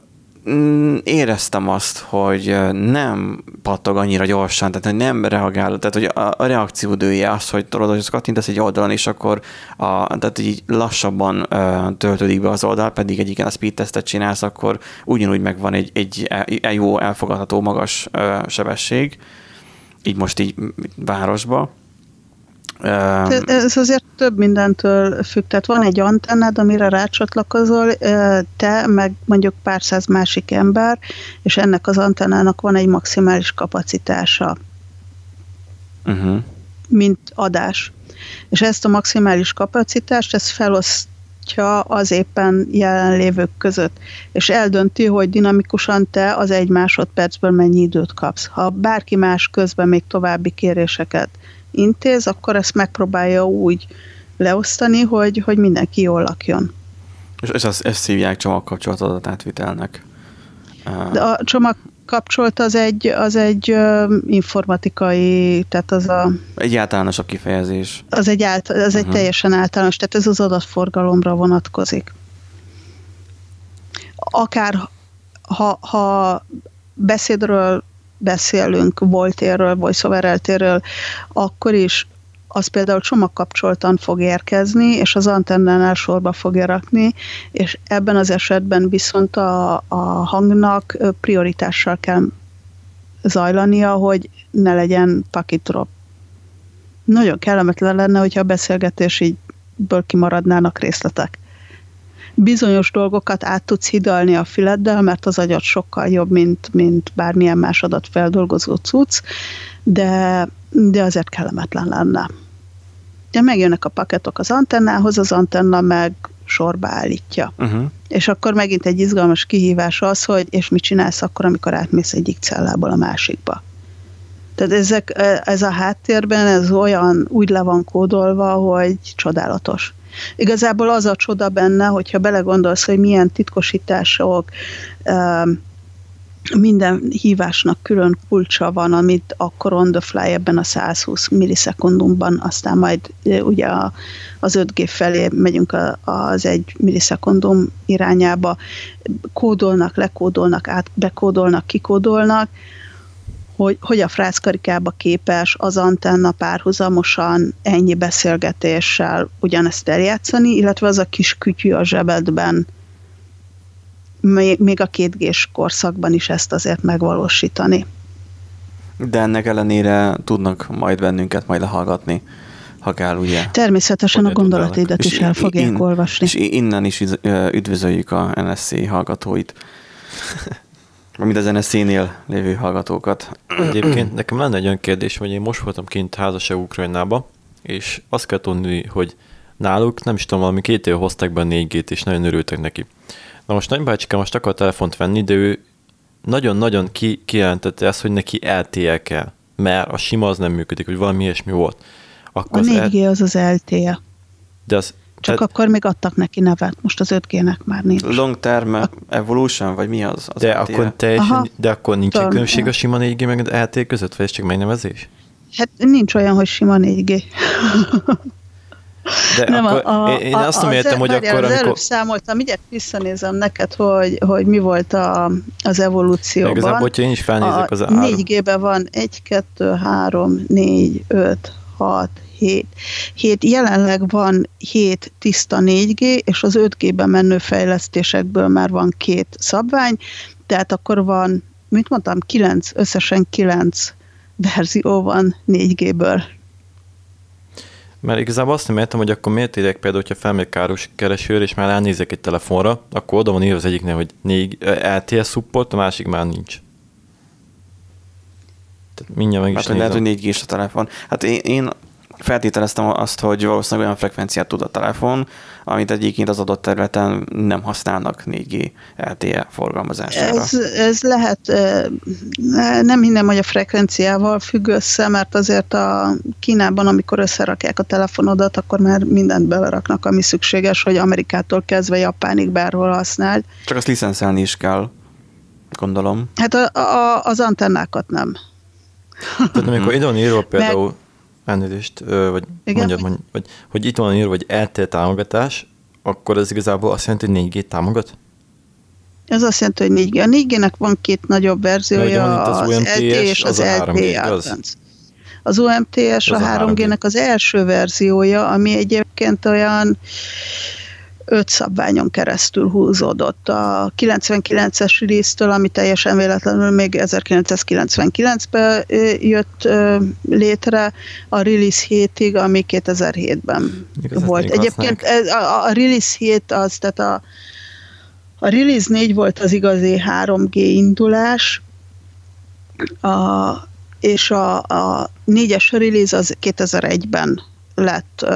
éreztem azt, hogy nem pattog annyira gyorsan, tehát hogy nem reagál, tehát hogy a, a reakcióidője az, hogy tudod, hogy kattintasz egy oldalon, és akkor a, tehát így lassabban uh, töltődik be az oldal, pedig egyiken a speed testet csinálsz, akkor ugyanúgy megvan egy, egy, egy jó, elfogadható magas uh, sebesség, így most így városba. Ez azért több mindentől függ. Tehát van egy antennád, amire rácsatlakozol, te, meg mondjuk pár száz másik ember, és ennek az antennának van egy maximális kapacitása, uh-huh. mint adás. És ezt a maximális kapacitást, ezt felosztja az éppen jelenlévők között, és eldönti, hogy dinamikusan te az egy másodpercből mennyi időt kapsz. Ha bárki más közben még további kéréseket intéz, akkor ezt megpróbálja úgy leosztani, hogy, hogy mindenki jól lakjon. És ezt, ezt hívják csomagkapcsolatot átvitelnek. De a csomagkapcsolat az egy, az egy informatikai, tehát az a... Egy általánosabb kifejezés. Az egy, ált, az uh-huh. egy teljesen általános, tehát ez az adatforgalomra vonatkozik. Akár ha, ha beszédről beszélünk, VoLTE-ről, Voice over el té é-ről, akkor is az például csomagkapcsoltan fog érkezni, és az antennánál sorba fogja rakni, és ebben az esetben viszont a, a hangnak prioritással kell zajlania, hogy ne legyen packet drop. Nagyon kellemetlen lenne, hogyha a beszélgetés ígyből kimaradnának részletek. Bizonyos dolgokat át tudsz hidalni a füleddel, mert az agyad sokkal jobb, mint, mint bármilyen más adatfeldolgozó cucc, de, de azért kellemetlen lenne. De megjönnek a paketok az antennához, az antenna meg sorba állítja. Uh-huh. És akkor megint egy izgalmas kihívás az, hogy és mit csinálsz akkor, amikor átmész egyik cellából a másikba. Tehát ezek, ez a háttérben ez olyan úgy le van kódolva, hogy csodálatos. Igazából az a csoda benne, hogyha belegondolsz, hogy milyen titkosítások, minden hívásnak külön kulcsa van, amit akkor on the fly ebben a százhúsz millisekundumban, aztán majd ugye az öt G felé megyünk az egy millisekundum irányába, kódolnak, lekódolnak, át, bekódolnak, kikódolnak, Hogy, hogy a frászkarikába képes az antenna párhuzamosan ennyi beszélgetéssel ugyanezt eljátszani, illetve az a kis kütyű a zsebedben még, még a két G-s korszakban is ezt azért megvalósítani. De ennek ellenére tudnak majd bennünket majd lehallgatni, ha kell, ugye? Természetesen a gondolataidat is el fogják in, olvasni. És innen is üdvözöljük a en es á hallgatóit. Mint az en es á-nél lévő hallgatókat. Egyébként nekem lenne egy olyan kérdés, hogy én most voltam kint házasság Ukrajnába, és azt kell tudni, hogy náluk, nem is tudom, valami két éve hozták be a négy G-t, és nagyon örültek neki. Na most nagybácsikám most akar telefont venni, de ő nagyon-nagyon ki- kijelentette ezt, hogy neki el té é kell, mert a sima az nem működik, hogy valami ilyesmi volt. Akkor a négy G az az el té é. De az Csak tehát, akkor még adtak neki nevet, most az öt G-nek már nincs. Long term evolution, vagy mi az? az de, akkor teljesen, de akkor nincs egy különbség a sima négy G meg az el té é között, vagy ez csak megnevezés? Hát nincs olyan, hogy sima négy G. De nem, akkor a, a, én azt nem értem, hogy akkor... Az amikor... előbb számoltam, igyek visszanézem neked, hogy, hogy mi volt a, az evolúcióban. Igazából, hogyha én is felnézek az ára. négy G-ben van egy, kettő, három, négy, öt, hat, hét. hét jelenleg van hét tiszta négy G, és az öt G-be menő fejlesztésekből már van két szabvány, tehát akkor van, mit mondtam, kilenc, összesen kilenc verzió van négy G-ből. Mert igazából azt nem értem, hogy akkor miért érek például, hogyha felmegyek káros keresőre, és már elnézek egy telefonra, akkor oda van írva az egyiknél, hogy el té é support, a másik már nincs. Tehát mindjárt meg is hát, lehet, hogy négy G-s a telefon. Hát én, én feltételeztem azt, hogy valószínűleg olyan frekvenciát tud a telefon, amit egyébként az adott területen nem használnak négy G el té é forgalmazására. Ez, ez lehet, nem hinném, hogy a frekvenciával függ össze, mert azért a Kínában, amikor összerakják a telefonodat, akkor már mindent beleraknak, ami szükséges, hogy Amerikától kezdve Japánig bárhol használd. Csak azt licenszelni is kell, gondolom. Hát a, a, az antennákat nem. Tehát amikor itt van írva például, Meg... elnézést, vagy Igen, mondjad, hogy... mondjad vagy, hogy itt van írva, hogy el té é támogatás, akkor ez igazából azt jelenti, hogy négy G támogat? Ez azt jelenti, hogy négy gé. A négy gének van két nagyobb verziója, az, az u em té es és az, az el té é. Az u em té es a három gének az első verziója, ami egyébként olyan öt szabványon keresztül húzódott. A kilencvenkilences release-től, ami teljesen véletlenül még ezerkilencszázkilencvenkilencben jött létre, a release hétig, ami kétezer-hétben igaz, volt. Egyébként ez, a, a release hét az, tehát a, a release négy volt az igazi három gé indulás, a, és a, a négyes release az kétezer-egyben lett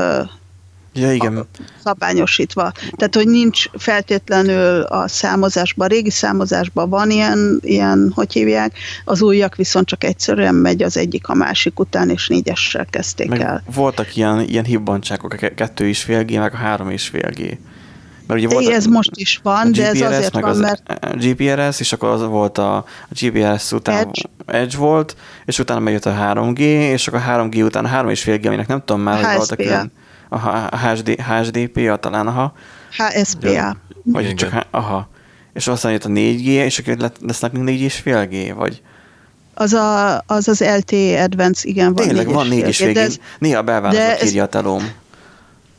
ja, igen. szabványosítva. Tehát, hogy nincs feltétlenül a számozásban, a régi számozásban van ilyen, ilyen, hogy hívják, az újak viszont csak egyszerűen megy az egyik a másik után, és négyessel kezdték meg el. Voltak ilyen, ilyen hibbantságok, a kettő és fél G, meg a három és fél G. Mert ugye volt ez a, most is van, G P R S, de ez azért meg van, az mert... G P R S, és akkor az volt a, a G P R S után Edge. Edge volt, és utána megjött a három G, és akkor a három G után a három és fél G, aminek nem tudom már, hogy voltak ilyen... A há es dé, há es dé pé á talán, aha. há es pé á. Vagy csak, aha. És aztán jött a négy G, és akkor lesz nekünk négy és fél G, vagy? Az a, az, az el té é Advanced, igen, van. Tényleg van négy és fél G. Néha beválasztott írja a telóm.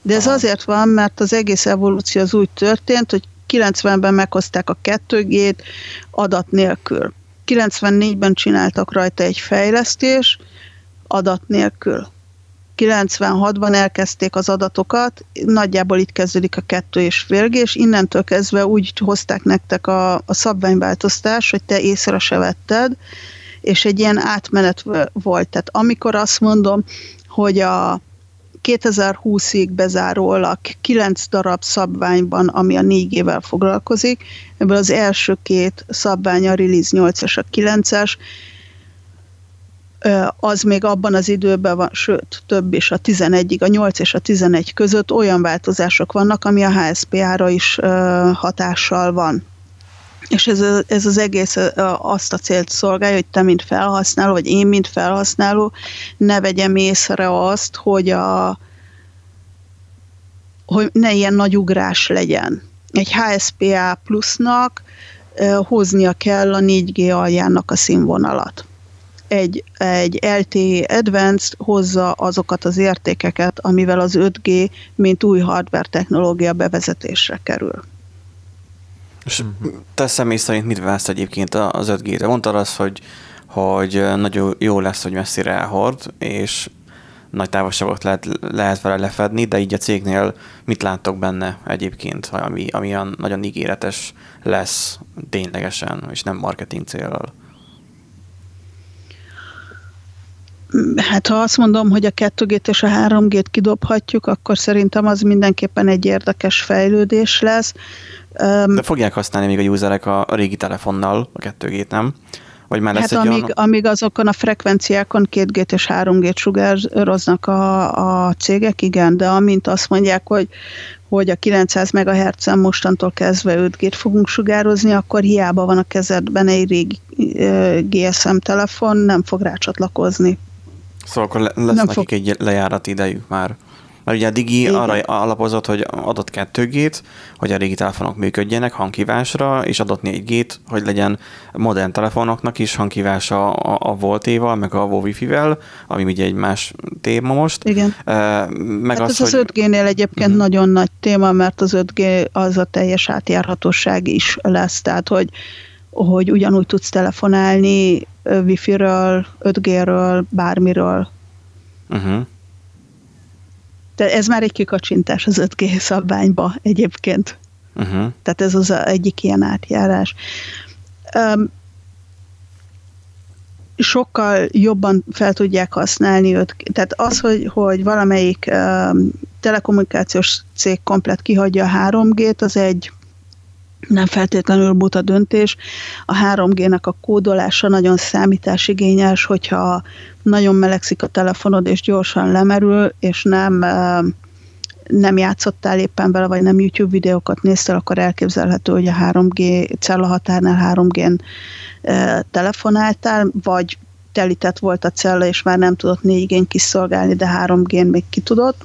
De ez aha. azért van, mert az egész evolúció az úgy történt, hogy kilencvenben meghozták a kettő G-t adat nélkül. kilencvennégyben csináltak rajta egy fejlesztés adat nélkül. kilencvenhatban elkezdték az adatokat, nagyjából itt kezdődik a kettő és fél G, és innentől kezdve úgy hozták nektek a, a szabványváltoztást, hogy te észre se vetted, és egy ilyen átmenet volt. Tehát amikor azt mondom, hogy a kétezer-húszig bezárólag kilenc darab szabványban, ami a négy G-vel foglalkozik, ebből az első két szabvány, a Release nyolcas, a kilences, az még abban az időben van, sőt, több is, a tizenegyig, a nyolc és a tizenegy között olyan változások vannak, ami a há es pé á-ra is hatással van. És ez, ez az egész azt a célt szolgálja, hogy te, mint felhasználó, vagy én, mint felhasználó, ne vegyem észre azt, hogy, a, hogy ne ilyen nagy ugrás legyen. Egy há es pé á plusznak hoznia kell a négy G aljának a színvonalat. Egy, egy el té é Advanced hozza azokat az értékeket, amivel az öt G, mint új hardware technológia bevezetésre kerül. És te személy szerint mit vársz egyébként az öt G-re? Mondtad azt, hogy, hogy nagyon jó lesz, hogy messzire elhord, és nagy távolságot lehet, lehet vele lefedni, de így a cégnél mit láttok benne egyébként, ami, ami nagyon ígéretes lesz ténylegesen, és nem marketing céllal? Hát ha azt mondom, hogy a kettő G-t és a három G-t kidobhatjuk, akkor szerintem az mindenképpen egy érdekes fejlődés lesz. De fogják használni még a userek a régi telefonnal a kettő G-t, nem? Vagy már lesz hát amíg, olyan... amíg azokon a frekvenciákon két G-t és három G-t sugároznak a, a cégek, igen, de amint azt mondják, hogy, hogy a kilencszáz megahertzen mostantól kezdve öt G-t fogunk sugározni, akkor hiába van a kezedben egy régi gé es em telefon, nem fog rácsatlakozni. Szóval akkor lesz nem nekik fog... egy lejárat idejük már. Mert ugye a Digi igen. arra alapozott, hogy adott kettő G-t, hogy a régi telefonok működjenek hangkívásra, és adott négy G-t, hogy legyen modern telefonoknak is hangkívása a, a VoLTE-val, meg a Wi-Fi-vel, ami ugye egy más téma most. Igen. Meg hát az, ez hogy... az öt G-nél egyébként uh-huh. nagyon nagy téma, mert az öt G az a teljes átjárhatóság is lesz, tehát hogy hogy ugyanúgy tudsz telefonálni Wi-Fi-ről, öt G-ről, bármiről. Uh-huh. De ez már egy kikacsintás az öt G szabványba egyébként. Uh-huh. Tehát ez az egyik ilyen átjárás. Um, sokkal jobban fel tudják használni öt G. Tehát az, hogy, hogy valamelyik um, telekommunikációs cég komplet kihagyja a három G-t, az egy nem feltétlenül buta döntés. A három G-nek a kódolása nagyon számításigényes, hogyha nagyon melegszik a telefonod, és gyorsan lemerül, és nem, nem játszottál éppen vele, vagy nem YouTube videókat néztél, akkor elképzelhető, hogy a három G cellahatárnál három G-n telefonáltál, vagy telített volt a cella, és már nem tudott négy G-n kiszolgálni, de három G-n még ki tudott.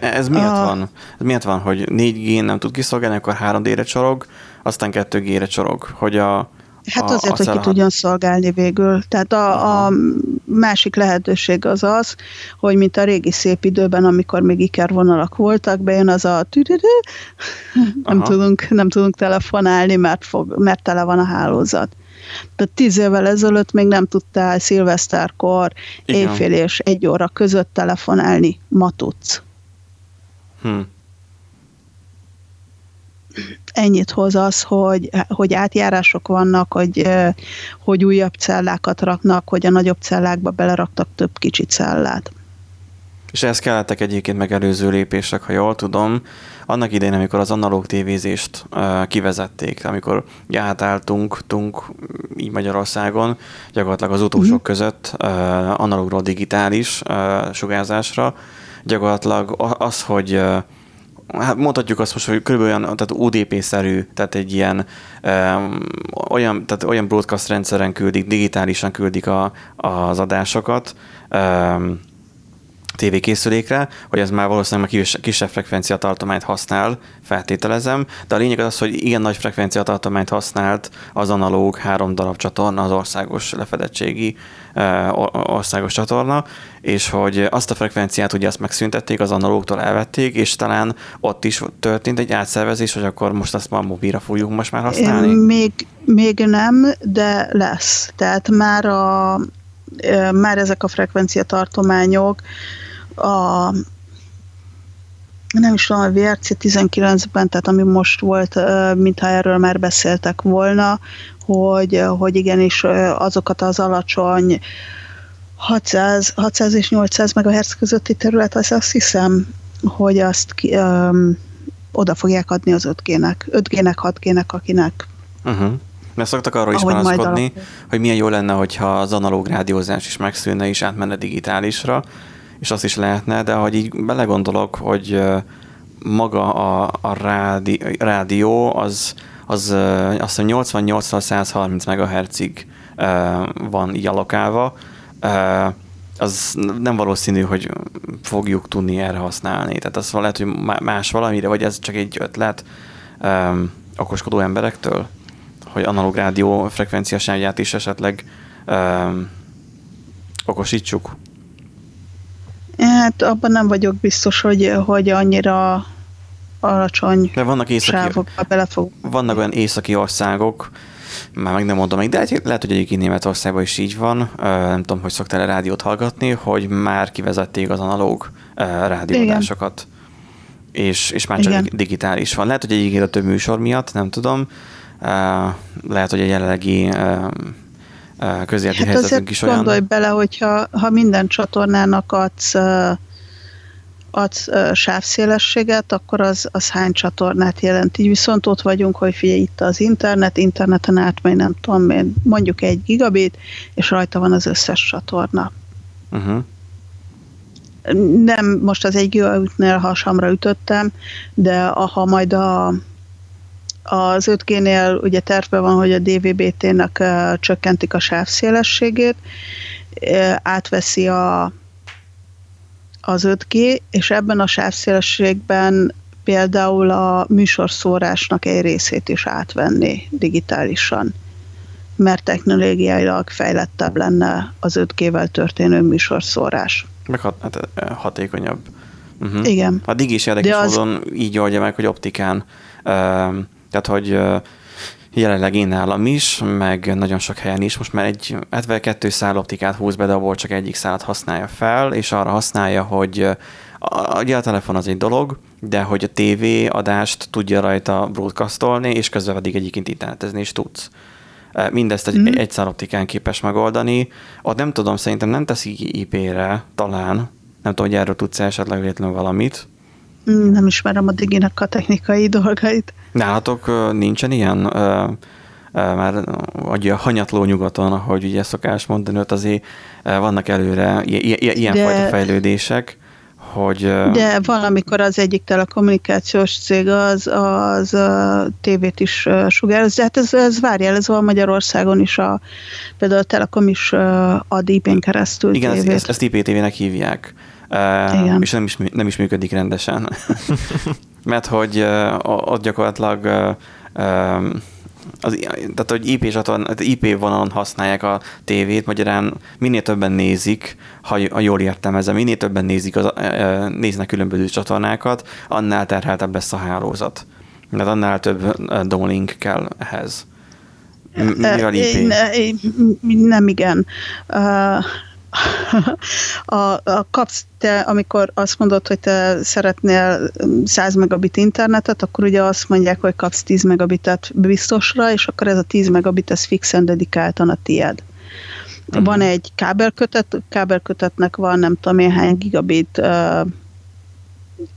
Ez miért a... van? Ez miért van, hogy négy G-n nem tud kiszolgálni, akkor három D-re csorog, aztán kettő G-re csorog, hogy a Hát a, azért, a hogy ki tudjon szolgálni végül. Tehát a, a másik lehetőség az az, hogy mint a régi szép időben, amikor még ikervonalak voltak, bejön az a tüdüdü, nem tudunk, nem tudunk telefonálni, mert, fog, mert tele van a hálózat. Tehát tíz évvel ezelőtt még nem tudtál szilveszterkor, éjfél és egy óra között telefonálni. Ma tudsz. Hm. Ennyit hoz az, hogy, hogy átjárások vannak, hogy, hogy újabb cellákat raknak, hogy a nagyobb cellákba beleraktak több kicsi cellát. És ehhez kellettek egyébként megelőző lépések, ha jól tudom. Annak idején, amikor az analóg tévézést uh, kivezették, amikor átálltunk tunk, így Magyarországon, gyakorlatilag az utolsók mm-hmm. között uh, analógról digitális uh, sugárzásra, gyakorlatilag az, hogy uh, hát mondhatjuk azt most, hogy körülbelül olyan, tehát u dé pé-szerű, tehát egy ilyen öm, olyan, tehát olyan broadcast rendszeren küldik, digitálisan küldik a, az adásokat öm, tévékészülékre, hogy ez már valószínűleg kisebb, kisebb frekvencia tartományt használ, feltételezem, de a lényeg az, hogy igen nagy frekvencia tartományt használt az analóg három darab csatorna, az országos lefedettségi ö, országos csatorna, és hogy azt a frekvenciát ugye azt megszüntették, az analógtól elvették, és talán ott is történt egy átszervezés, hogy akkor most azt már mobilra fogjuk most már használni? Még, még nem, de lesz. Tehát már a már ezek a frekvenciatartományok a nem is tudom, a vé er cé tizenkilencben, tehát ami most volt, mintha erről már beszéltek volna, hogy, hogy igenis azokat az alacsony hatszáz és nyolcszáz megahertz közötti terület, az azt hiszem, hogy azt ki, öm, oda fogják adni az öt G-nek, öt G-nek, hat G-nek, akinek. Uh-huh. Mert szoktak arról is panaszkodni, hogy milyen jó lenne, hogyha az analóg rádiózás is megszűnne, és átmenne digitálisra, és azt is lehetne, de hogy így belegondolok, hogy maga a, a rádi, rádió, az, az azt hiszem nyolcvannyolctól százharminc megahertzig van így alokálva, az nem valószínű, hogy fogjuk tudni erre használni. Tehát az lehet, hogy más valamire, vagy ez csak egy ötlet okoskodó emberektől? Hogy analóg rádió frekvenciasávját is esetleg öm, okosítsuk? Hát abban nem vagyok biztos, hogy, hogy annyira alacsony sávokba belefog. Vannak olyan északi országok, már meg nem mondom még, de lehet, hogy egyébként Németországban is így van, nem tudom, hogy szoktál-e rádiót hallgatni, hogy már kivezették az analóg rádióadásokat, és, és már csak igen. digitális van. Lehet, hogy egyébként a több műsor miatt, nem tudom, Uh, lehet, hogy a jelenlegi uh, uh, közéleti hát helyzetünk is olyan. Gondolj bele, hogyha ha minden csatornának adsz, uh, adsz uh, sávszélességet, akkor az, az hány csatornát jelent. Így viszont ott vagyunk, hogy figyelj, itt az internet, interneten átmegy, nem tudom én, mondjuk egy gigabit, és rajta van az összes csatorna. Uh-huh. Nem most az egy gigabitnél hasamra ütöttem, de ha majd a az öt G-nél ugye tervben van, hogy a dé vé bé té-nek uh, csökkentik a sávszélességét, uh, átveszi a, az öt G, és ebben a sávszélességben például a műsorszórásnak egy részét is átvenni digitálisan, mert technológiailag fejlettebb lenne az öt G-vel történő műsorszórás. Meg hat, hát, hatékonyabb. Uh-huh. Igen. A Digi is érdekes az... módon így oldja meg, hogy optikán uh, tehát, hogy jelenleg én nálam is, meg nagyon sok helyen is, most már egy hetvenkettő szál optikát húz be, de abból csak egyik szálat használja fel, és arra használja, hogy ugye a telefon az egy dolog, de hogy a tévé adást tudja rajta broadcastolni, és közben pedig egyébként internetezni is tudsz. Mindezt egy, mm. egy szál optikán képes megoldani. Ott nem tudom, szerintem nem teszi i pére talán, nem tudom, hogy erről tudsz esetleg véletlenül valamit. Nem ismerem a Diginek a technikai dolgait. Nálatok nincsen ilyen, ö, ö, már ugye hanyatló nyugaton, ahogy ugye szokás mondani, ott azért vannak előre i- i- ilyenfajta fejlődések, hogy... De valamikor az egyik telekommunikációs cég az, az a tévét is sugároz, de hát ez, ez várjál, ez van Magyarországon is, a, például a Telekom is ad i pén keresztül. Igen, tévét. ezt, ezt i pé té vé-nek hívják. Igen. És nem is, nem is működik rendesen. Mert hogy ott gyakorlatilag az, tehát, hogy í pé vonalon használják a tévét, magyarán minél többen nézik, ha jól értelmezem, minél többen nézik az, néznek különböző csatornákat, annál terheltebb lesz a hálózat. Mert annál több downlink kell ehhez. Mivel í pé? Nem, igen. A, a kapsz te, amikor azt mondod, hogy te szeretnél száz megabit internetet, akkor ugye azt mondják, hogy kapsz tíz megabitet biztosra, és akkor ez a tíz megabit ez fixen dedikáltan a tied. Uh-huh. Van egy kábelkötet, kábelkötetnek van nem tudom én hány gigabit, uh,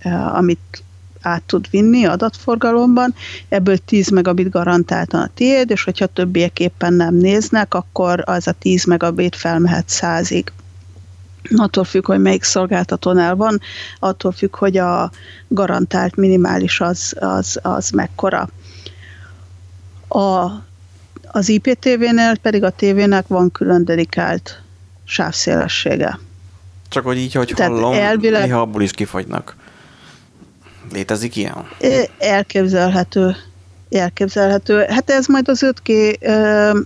uh, amit át tud vinni adatforgalomban, ebből tíz megabit garantáltan a tiéd, és hogyha többiek éppen nem néznek, akkor az a tíz megabit felmehet százig. Attól függ, hogy melyik szolgáltatónál van, attól függ, hogy a garantált minimális az, az, az mekkora. A, az í pé té vénél pedig a tévének van külön dedikált sávszélessége. Csak hogy így, hogy tehát hallom, elvileg... néha abból is kifagynak. Létezik ilyen? Elképzelhető. Elképzelhető. Hát ez majd az öt G ö,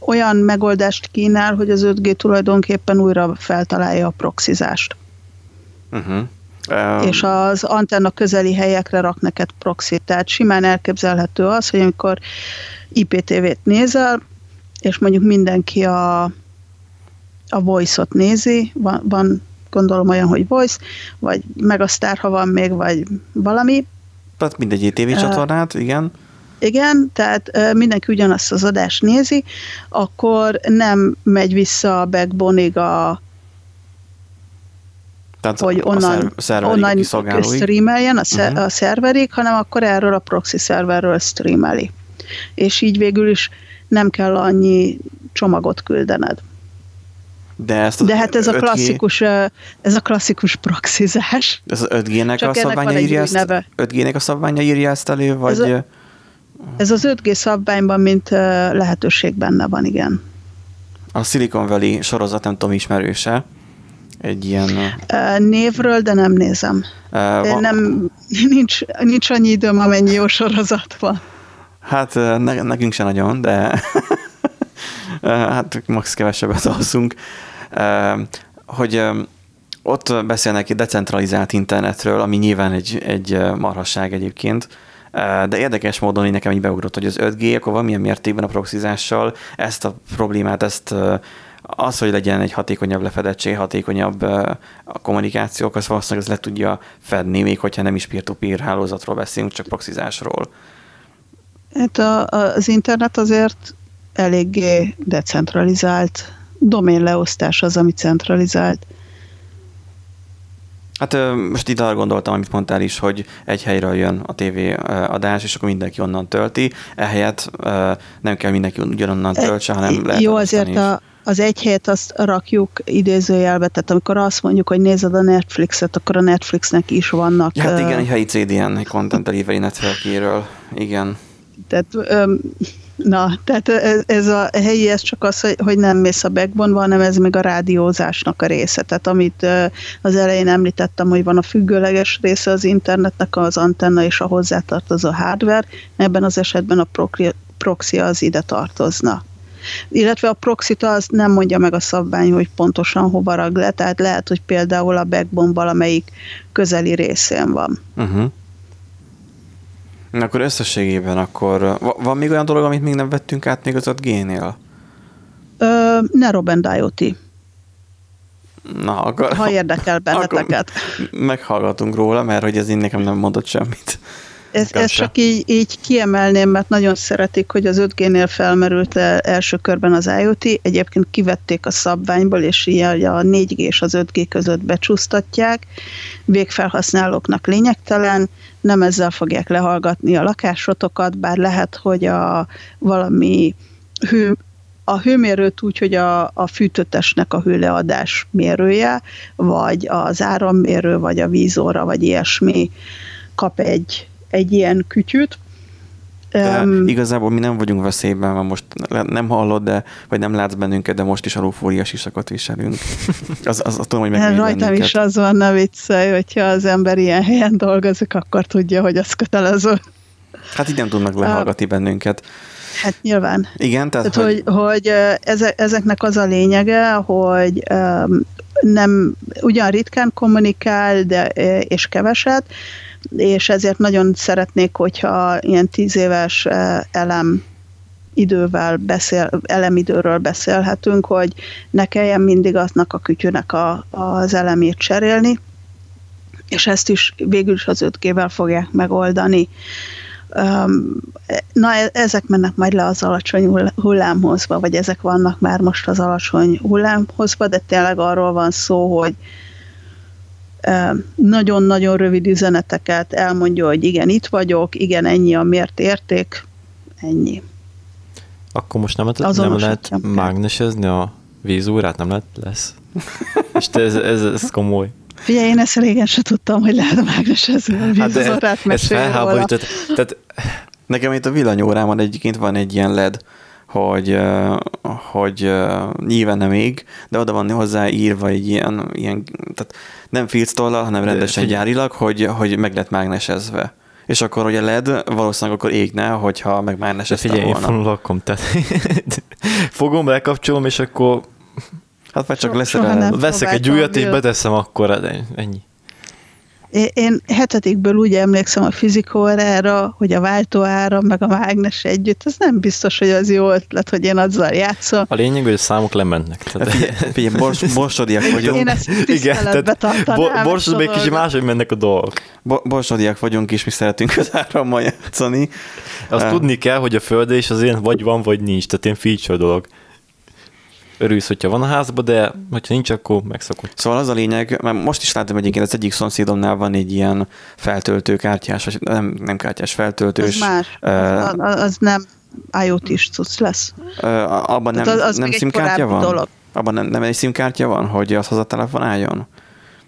olyan megoldást kínál, hogy az öt G tulajdonképpen újra feltalálja a proxizást. Uh-huh. Um. És az antenna közeli helyekre rak neked proxit. Tehát simán elképzelhető az, hogy amikor í pé té vét nézel, és mondjuk mindenki a, a Voice-ot nézi, van, van gondolom olyan, hogy Voice, vagy Megasztár, ha van még, vagy valami. Tehát mindegy tévécsatornát, uh, igen. Igen, tehát uh, mindenki ugyanazt az adást nézi, akkor nem megy vissza a backbone-ig a tehát hogy a onnan, szerver, onnan streameljen a, szer, uh-huh. a szerverig, hanem akkor erről a proxy szerverről streameli. És így végül is nem kell annyi csomagot küldened. De, ezt De hát ez a, klasszikus, ez a klasszikus proxizás. Ez öt G-nek a szabványa írja ezt, öt G-nek a szabványa írja ezt elő? Vagy... Ez, a, ez az öt G szabványban, mint lehetőség benne van, igen. A Silicon Valley sorozat, nem tudom, ismerőse. Egy ilyen... Névről, de nem nézem. Van... Nem, nincs, nincs annyi időm, amennyi jó sorozat van. Hát ne, nekünk se nagyon, de hát max kevesebbet alszunk. Hogy ott beszélnek egy decentralizált internetről, ami nyilván egy, egy marhasság egyébként, de érdekes módon én nekem így beugrott, hogy az öt G, akkor valamilyen mértékben a proxizással ezt a problémát, ezt az, hogy legyen egy hatékonyabb lefedettség, hatékonyabb a kommunikációk, az valószínűleg ez le tudja fedni, még hogyha nem is peer-to-peer hálózatról beszélünk, csak proxizásról. Hát a, az internet azért eléggé decentralizált, domén leosztás az, ami centralizált. Hát most itt arra gondoltam, amit mondtál is, hogy egy helyről jön a tévéadás, és akkor mindenki onnan tölti, ehelyett nem kell mindenki ugyanonnan töltse, hanem lehet. Jó, azért a, az egy helyet azt rakjuk idézőjelbe, tehát amikor azt mondjuk, hogy nézed a Netflixet, akkor a Netflixnek is vannak. Ja, hát igen, egy helyi cé dé en, egy Content Delivery Network-éről, igen. Tehát... Um, Na, tehát ez a helyi, ez csak az, hogy nem mész a backbone-ba, hanem ez még a rádiózásnak a része. Tehát amit az elején említettem, hogy van a függőleges része az internetnek, az antenna és a hozzátartozó hardware, ebben az esetben a proxy az ide tartozna. Illetve a proxit az nem mondja meg a szabvány, hogy pontosan hova rag le, tehát lehet, hogy például a backbone valamelyik közeli részén van. Uh-huh. Akkor összességében akkor... Van még olyan dolog, amit még nem vettünk át még az öt G-nél? Narrowband IoT. Na, akkor... Ha érdekel benneteket. Meghallgatunk róla, mert hogy ez én nekem nem mondott semmit. Ezt ez csak így, így kiemelném, mert nagyon szeretik, hogy az öt G-nél felmerült első körben az IoT. Egyébként kivették a szabványból, és így a négy G és az öt G között becsúsztatják. Végfelhasználóknak lényegtelen, nem ezzel fogják lehallgatni a lakásotokat, bár lehet, hogy a valami hő, a hőmérőt úgy, hogy a, a fűtőtestnek a hőleadás mérője, vagy az árammérő, vagy a vízóra, vagy ilyesmi kap egy egy ilyen kütyüt, De um, igazából mi nem vagyunk veszélyben, mert most nem hallod, de, vagy nem látsz bennünket, de most is alufóriás iszakot viselünk. Az, az, tudom, hogy megvéd bennünket. Rajtam is az van, ne viccelj, hogyha az ember ilyen helyen dolgozik, akkor tudja, hogy az kötelező. Hát így nem tudnak lehallgatni bennünket. Hát nyilván. Igen, tehát, tehát hogy... hogy, hogy ezeknek az a lényege, hogy nem, ugyan ritkán kommunikál, de, és keveset, és ezért nagyon szeretnék, hogyha ilyen tíz éves elem idővel beszél, elemidőről beszélhetünk, hogy ne kelljen mindig aznak a kütyűnek a, az elemét cserélni, és ezt is végül is az öt G-vel fogják megoldani. Na, ezek mennek majd le az alacsony hullámhozba, vagy ezek vannak már most az alacsony hullámhozba, de tényleg arról van szó, hogy nagyon-nagyon rövid üzeneteket elmondja, hogy igen, itt vagyok, igen, ennyi a mért érték, ennyi. Akkor most nem, nem lehet mágnesezni a vízúrát, nem lehet, lesz? És ez, ez, ez komoly. Figyelj, én ezt régen sem tudtam, hogy lehet mágnesezni a vízúrát, mesélj róla. Tehát nekem itt a villanyórámon egyébként van egy ilyen el é dé, hogy, hogy nyilván nem ég, de oda van hozzá írva egy ilyen, ilyen tehát nem filctollal, hanem rendesen gyárilag, hogy, hogy meg lett mágnesezve. És akkor ugye el é dé valószínűleg akkor égne, hogyha meg mágnesezte volna. Figyelj, én fogom lakom, tehát fogom, lekapcsolom, és akkor hát vagy csak leszerelem. Veszek egy újat, és beteszem akkor, ennyi. Én hetedikből úgy emlékszem a fizikaórára, hogy a váltóára, meg a mágnes együtt, ez nem biztos, hogy az jó ötlet, hogy én azzal játszom. A lényeg, hogy a számok lemennek. Tehát... Figyelj, bors, borsodiak vagyunk. Én ezt tiszteletbe tartanám. Borsodban egy kicsit máshogy mennek a dolgok. Bo- borsodiak vagyunk, és mi szeretünk az árammal játszani. Azt um. tudni kell, hogy a földés az ilyen vagy van, vagy nincs, tehát ilyen feature dolog. Örülsz, hogyha van a házba, de hogyha nincs, akkor megszokod. Szóval az a lényeg, mert most is látom egyébként, az egyik szomszédomnál van egy ilyen feltöltő kártyás, nem, nem kártyás, feltöltős. Az már, uh, az, az nem IoT-s cucc lesz. Uh, abban nem, az, az nem szimkártya van? Dolog. Abban nem, nem egy szimkártya van, hogy az hazatelefonáljon?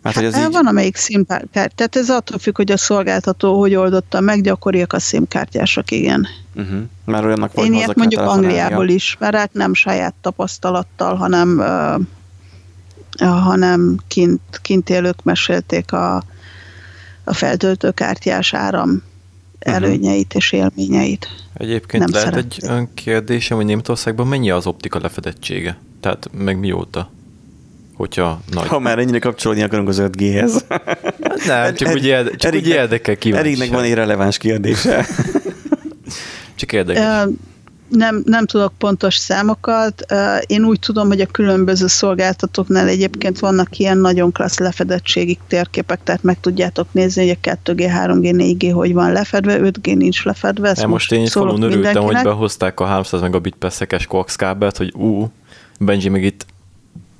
Mert, hát, így... Van, amelyik szimkártya. Tehát ez attól függ, hogy a szolgáltató hogy oldotta meg, gyakoriak a szimkártyások, igen. Uh-huh. Már olyannak volt, én ilyet mondjuk Angliából is, mert hát nem saját tapasztalattal, hanem, uh, hanem kint, kint élők mesélték a, a feltöltőkártyás áram előnyeit uh-huh. és élményeit. Egyébként nem lehet szerették. Egy kérdésem, hogy Németországban mennyi az optika lefedettsége? Tehát meg mióta? Hogyha nagy... Ha már ennyire kapcsolódni akarunk az öt G-hez. Nem, csak úgy érdekkel kíváncsi. Eriknek van egy releváns kérdése. Csak érdekes. Nem, nem tudok pontos számokat. Én úgy tudom, hogy a különböző szolgáltatóknál egyébként vannak ilyen nagyon klassz lefedettségi térképek, tehát meg tudjátok nézni, hogy a kettő G, három G, négy G hogy van lefedve, öt G nincs lefedve. Most, most én falun örültem, hogy behozták a háromszáz megabit per szekes koax kábelt, hogy ú, Benji meg itt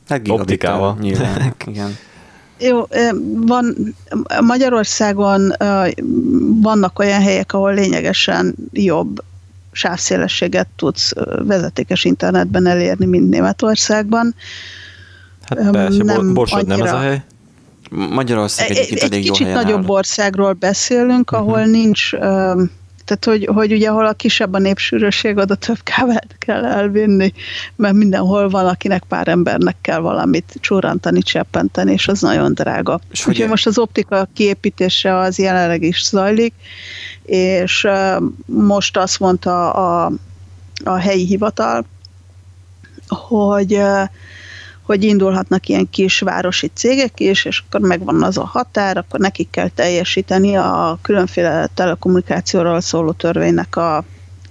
hát optikával. Nyilván, igen. Jó, van, Magyarországon vannak olyan helyek, ahol lényegesen jobb sávszélességet tudsz vezetékes internetben elérni, mint Németországban. Hát persze, nem Borsod annyira... nem ez a hely? Magyarország egyébként egy, egy elég jó helyen áll. Egy kicsit nagyobb országról beszélünk, ahol uh-huh. nincs, tehát hogy, hogy ugye ahol a kisebb a népsűrűség, oda több kávát kell elvinni, mert mindenhol valakinek, pár embernek kell valamit csúrantani, cseppenteni, és az nagyon drága. Úgyhogy most az optika kiépítése az jelenleg is zajlik, és most azt mondta a, a helyi hivatal, hogy, hogy indulhatnak ilyen kis városi cégek is, és akkor megvan az a határ, akkor nekik kell teljesíteni a különféle telekommunikációról szóló törvénynek a,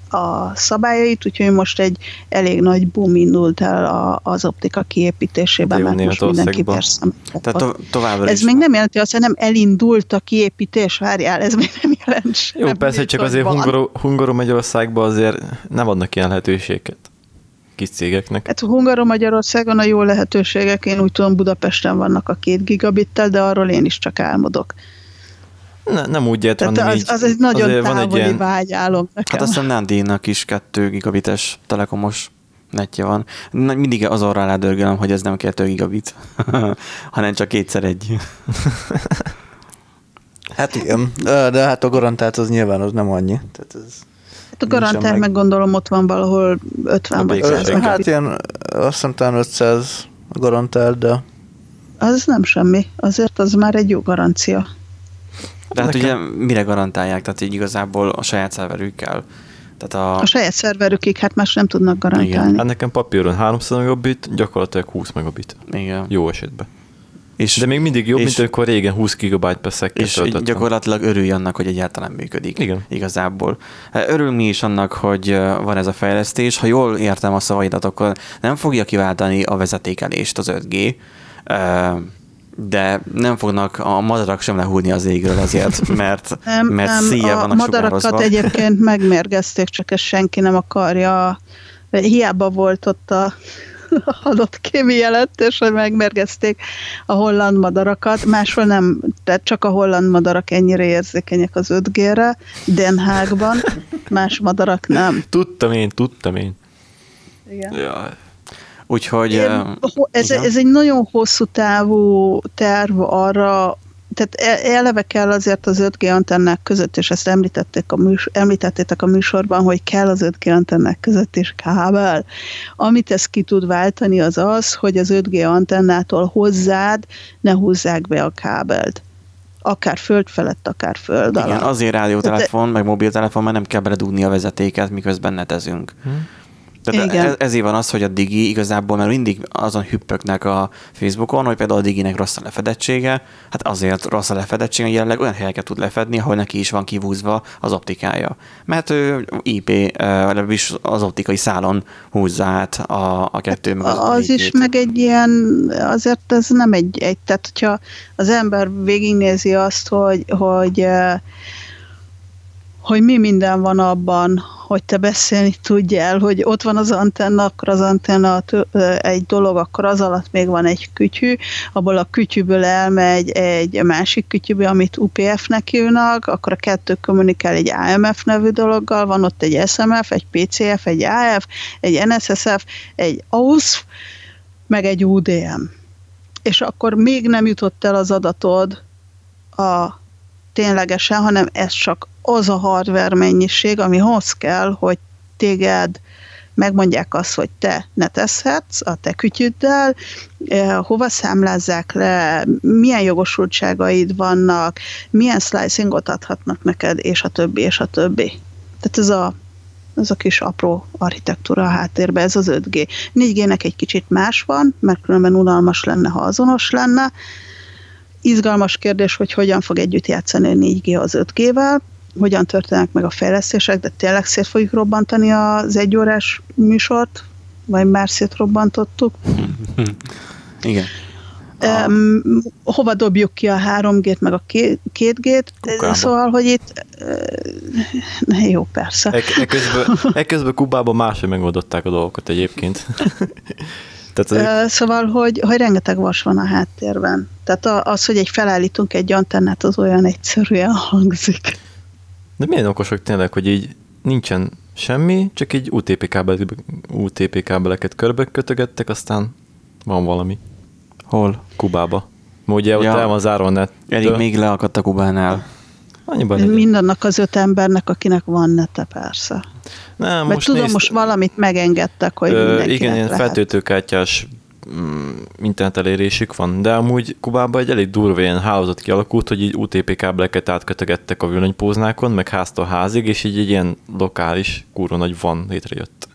a szabályait, úgyhogy most egy elég nagy boom indult el a, az optika kiépítésében, jó, mert most mindenki persze. Tehát to- továbbra ez is még van. Nem jelenti azt, hogy nem elindult a kiépítés, várjál, ez még nem jelent. Jó, nem persze, csak azért Hungaró-Magyarországban azért nem adnak ilyen lehetőséget kis cégeknek. Hát Hungaró-Magyarországon a jó lehetőségek, én úgy tudom, Budapesten vannak a két gigabittel, de arról én is csak álmodok. Ne, nem úgy ért, hanem az, így. Az egy nagyon távoli ilyen... vágyálom nekem. Hát aztán Nándinak is kettő gigabites telekomos netje van. Mindig az arra rádörgölöm, hogy ez nem kettő gigabit, hanem csak kétszer egy. Hát igen, de hát a garantált az nyilván az nem annyi. Tehát ez... Hát a garantál meg gondolom ott van valahol ötven vagy száz. Hát ilyen azt hiszem talán ötszáz garantál, de... Az nem semmi. Azért az már egy jó garancia. De hát nekem... ugye mire garantálják? Tehát így igazából a saját szerverükkel. Tehát a... a saját szerverükig hát más nem tudnak garantálni. Igen. Hát nekem papíron háromszáz megabit, gyakorlatilag húsz megabit. Igen. Jó esetben. És, de még mindig jobb, és, mint amikor régen húsz gigabyte per szekkel töltöttem. És gyakorlatilag örülj annak, hogy egyáltalán működik. Igen. Igazából. Örülünk mi is annak, hogy van ez a fejlesztés. Ha jól értem a szavaidat, akkor nem fogja kiváltani a vezetékelést az öt G, de nem fognak a madarak sem lehúlni az égről azért, mert, nem, mert nem, szíjjel vannak sugározva. A madarakat egyébként megmérgezték, csak ezt senki nem akarja. Hiába volt ott a adott kémjelet, és hogy megmérgezték a holland madarakat. Máshol nem, tehát csak a holland madarak ennyire érzékenyek az öt G-re, Den Haagban, más madarak nem. Tudtam én, tudtam én. Igen. Ja. Úgyhogy... Én, ez, ez egy nagyon hosszú távú terv arra, tehát eleve kell azért az öt G antennák között, és ezt említették a műsor, említettétek a műsorban, hogy kell az öt G antennák között is kábel. Amit ez ki tud váltani az az, hogy az öt G antennától hozzád ne húzzák be a kábelt. Akár föld felett, akár föld alatt. Igen, azért rádiótelefon, meg mobiltelefon, mert nem kell beledugni a vezetéket, miközben netezünk. Hm. Tehát ez, ezért van az, hogy a Digi igazából, mert mindig azon hüppöknek a Facebookon, hogy például a Diginek rossz a lefedettsége, hát azért rossz a lefedettsége, hogy jelenleg olyan helyeket tud lefedni, ahol neki is van kivúzva az optikája. Mert ő I P, legalábbis az optikai szálon húzza át a, a kettő. Hát, az az is meg egy ilyen, azért ez nem egy, egy tehát hogyha az ember végignézi azt, hogy, hogy hogy mi minden van abban, hogy te beszélni tudjál, hogy ott van az antenna, akkor az antenna egy dolog, akkor az alatt még van egy kütyű, abból a kütyűből elmegy egy másik kütyűből, amit U P F-nek hívnak, akkor a kettő kommunikál egy A M F nevű dologgal, van ott egy S M F, egy P C F, egy A F, egy N S S F, egy A U S F, meg egy U D M. És akkor még nem jutott el az adatod a ténylegesen, hanem ez csak az a hardware mennyiség, amihoz kell, hogy téged megmondják azt, hogy te netezhetsz a te kütyüddel, hova számlázzák le, milyen jogosultságaid vannak, milyen slicingot adhatnak neked, és a többi, és a többi. Tehát ez a, ez a kis apró architektúra a háttérbe, ez az öt G. négy G-nek egy kicsit más van, mert különben unalmas lenne, ha azonos lenne. Izgalmas kérdés, hogy hogyan fog együtt játszani a négy G az öt G-vel, hogyan történnek meg a fejlesztések, de tényleg szét fogjuk robbantani az egyórás műsort, vagy már szétrobbantottuk. Igen. A... Um, hova dobjuk ki a három G-t, meg a két G-t? Kukába. Szóval, hogy itt... Uh, jó, persze. E- eközben, eközben Kubában máshogy megoldották a dolgokat egyébként. Tehát, szóval, hogy, hogy rengeteg vas van a háttérben. Tehát az, hogy egy felállítunk egy antennát, az olyan egyszerűen hangzik. De milyen okosok tényleg, hogy így nincsen semmi, csak így u té pé kábeleket, u té pé kábeleket körbe kötögettek, aztán van valami. Hol? Kubába. Ugye ott ja. el van zárva a net. Elég még leakadt a Kubánál. Mindannak az öt embernek, akinek van nete, persze. Nem, mert most tudom, nézd... most valamit megengedtek, hogy Ö, mindenkinek igen, lehet. Igen, feltöltőkártyás mm, internet elérésük van, de amúgy Kubában egy elég durva ilyen hálózat kialakult, hogy így u té pé kábeleket átkötögettek a villanypóznákon, meg háztól házig, és így egy ilyen lokális kurva nagy van létrejött.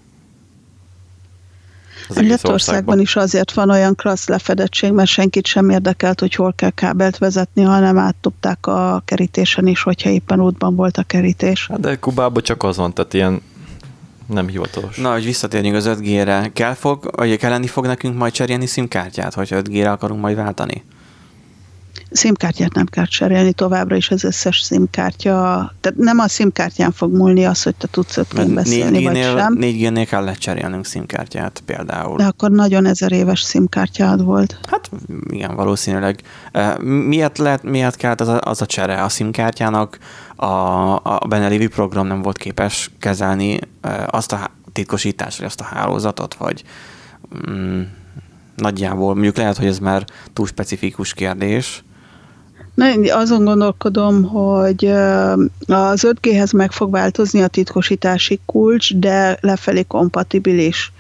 Németországban is azért van olyan klassz lefedettség, mert senkit sem érdekelt, hogy hol kell kábelt vezetni, hanem áttopták a kerítésen is, hogyha éppen útban volt a kerítés. De Kubában csak az van, tehát ilyen nem hivatalos. Na, hogy visszatérjünk az öt G-re, kell fog, vagy kell lenni fog nekünk majd cserélni szimkártyát, hogy öt G-re akarunk majd váltani? SIM-kártyát nem kell cserélni, továbbra is az összes SIM-kártya, tehát nem a SIM-kártyán fog múlni az, hogy te tudsz öt G-n beszélni, vagy sem. négy G-nél kell lecserélnünk SIM-kártyát például. De akkor nagyon ezer éves SIM-kártyád volt. Hát igen, valószínűleg. Miért, lehet, miért kellett az a, az a csere? A SIM-kártyának a, a benne lévő program nem volt képes kezelni azt a titkosítást, vagy azt a hálózatot, vagy... Mm, nagyjából, mondjuk lehet, hogy ez már túl specifikus kérdés. Na, én azon gondolkodom, hogy az öt G-hez meg fog változni a titkosítási kulcs, de lefelé kompatibilis.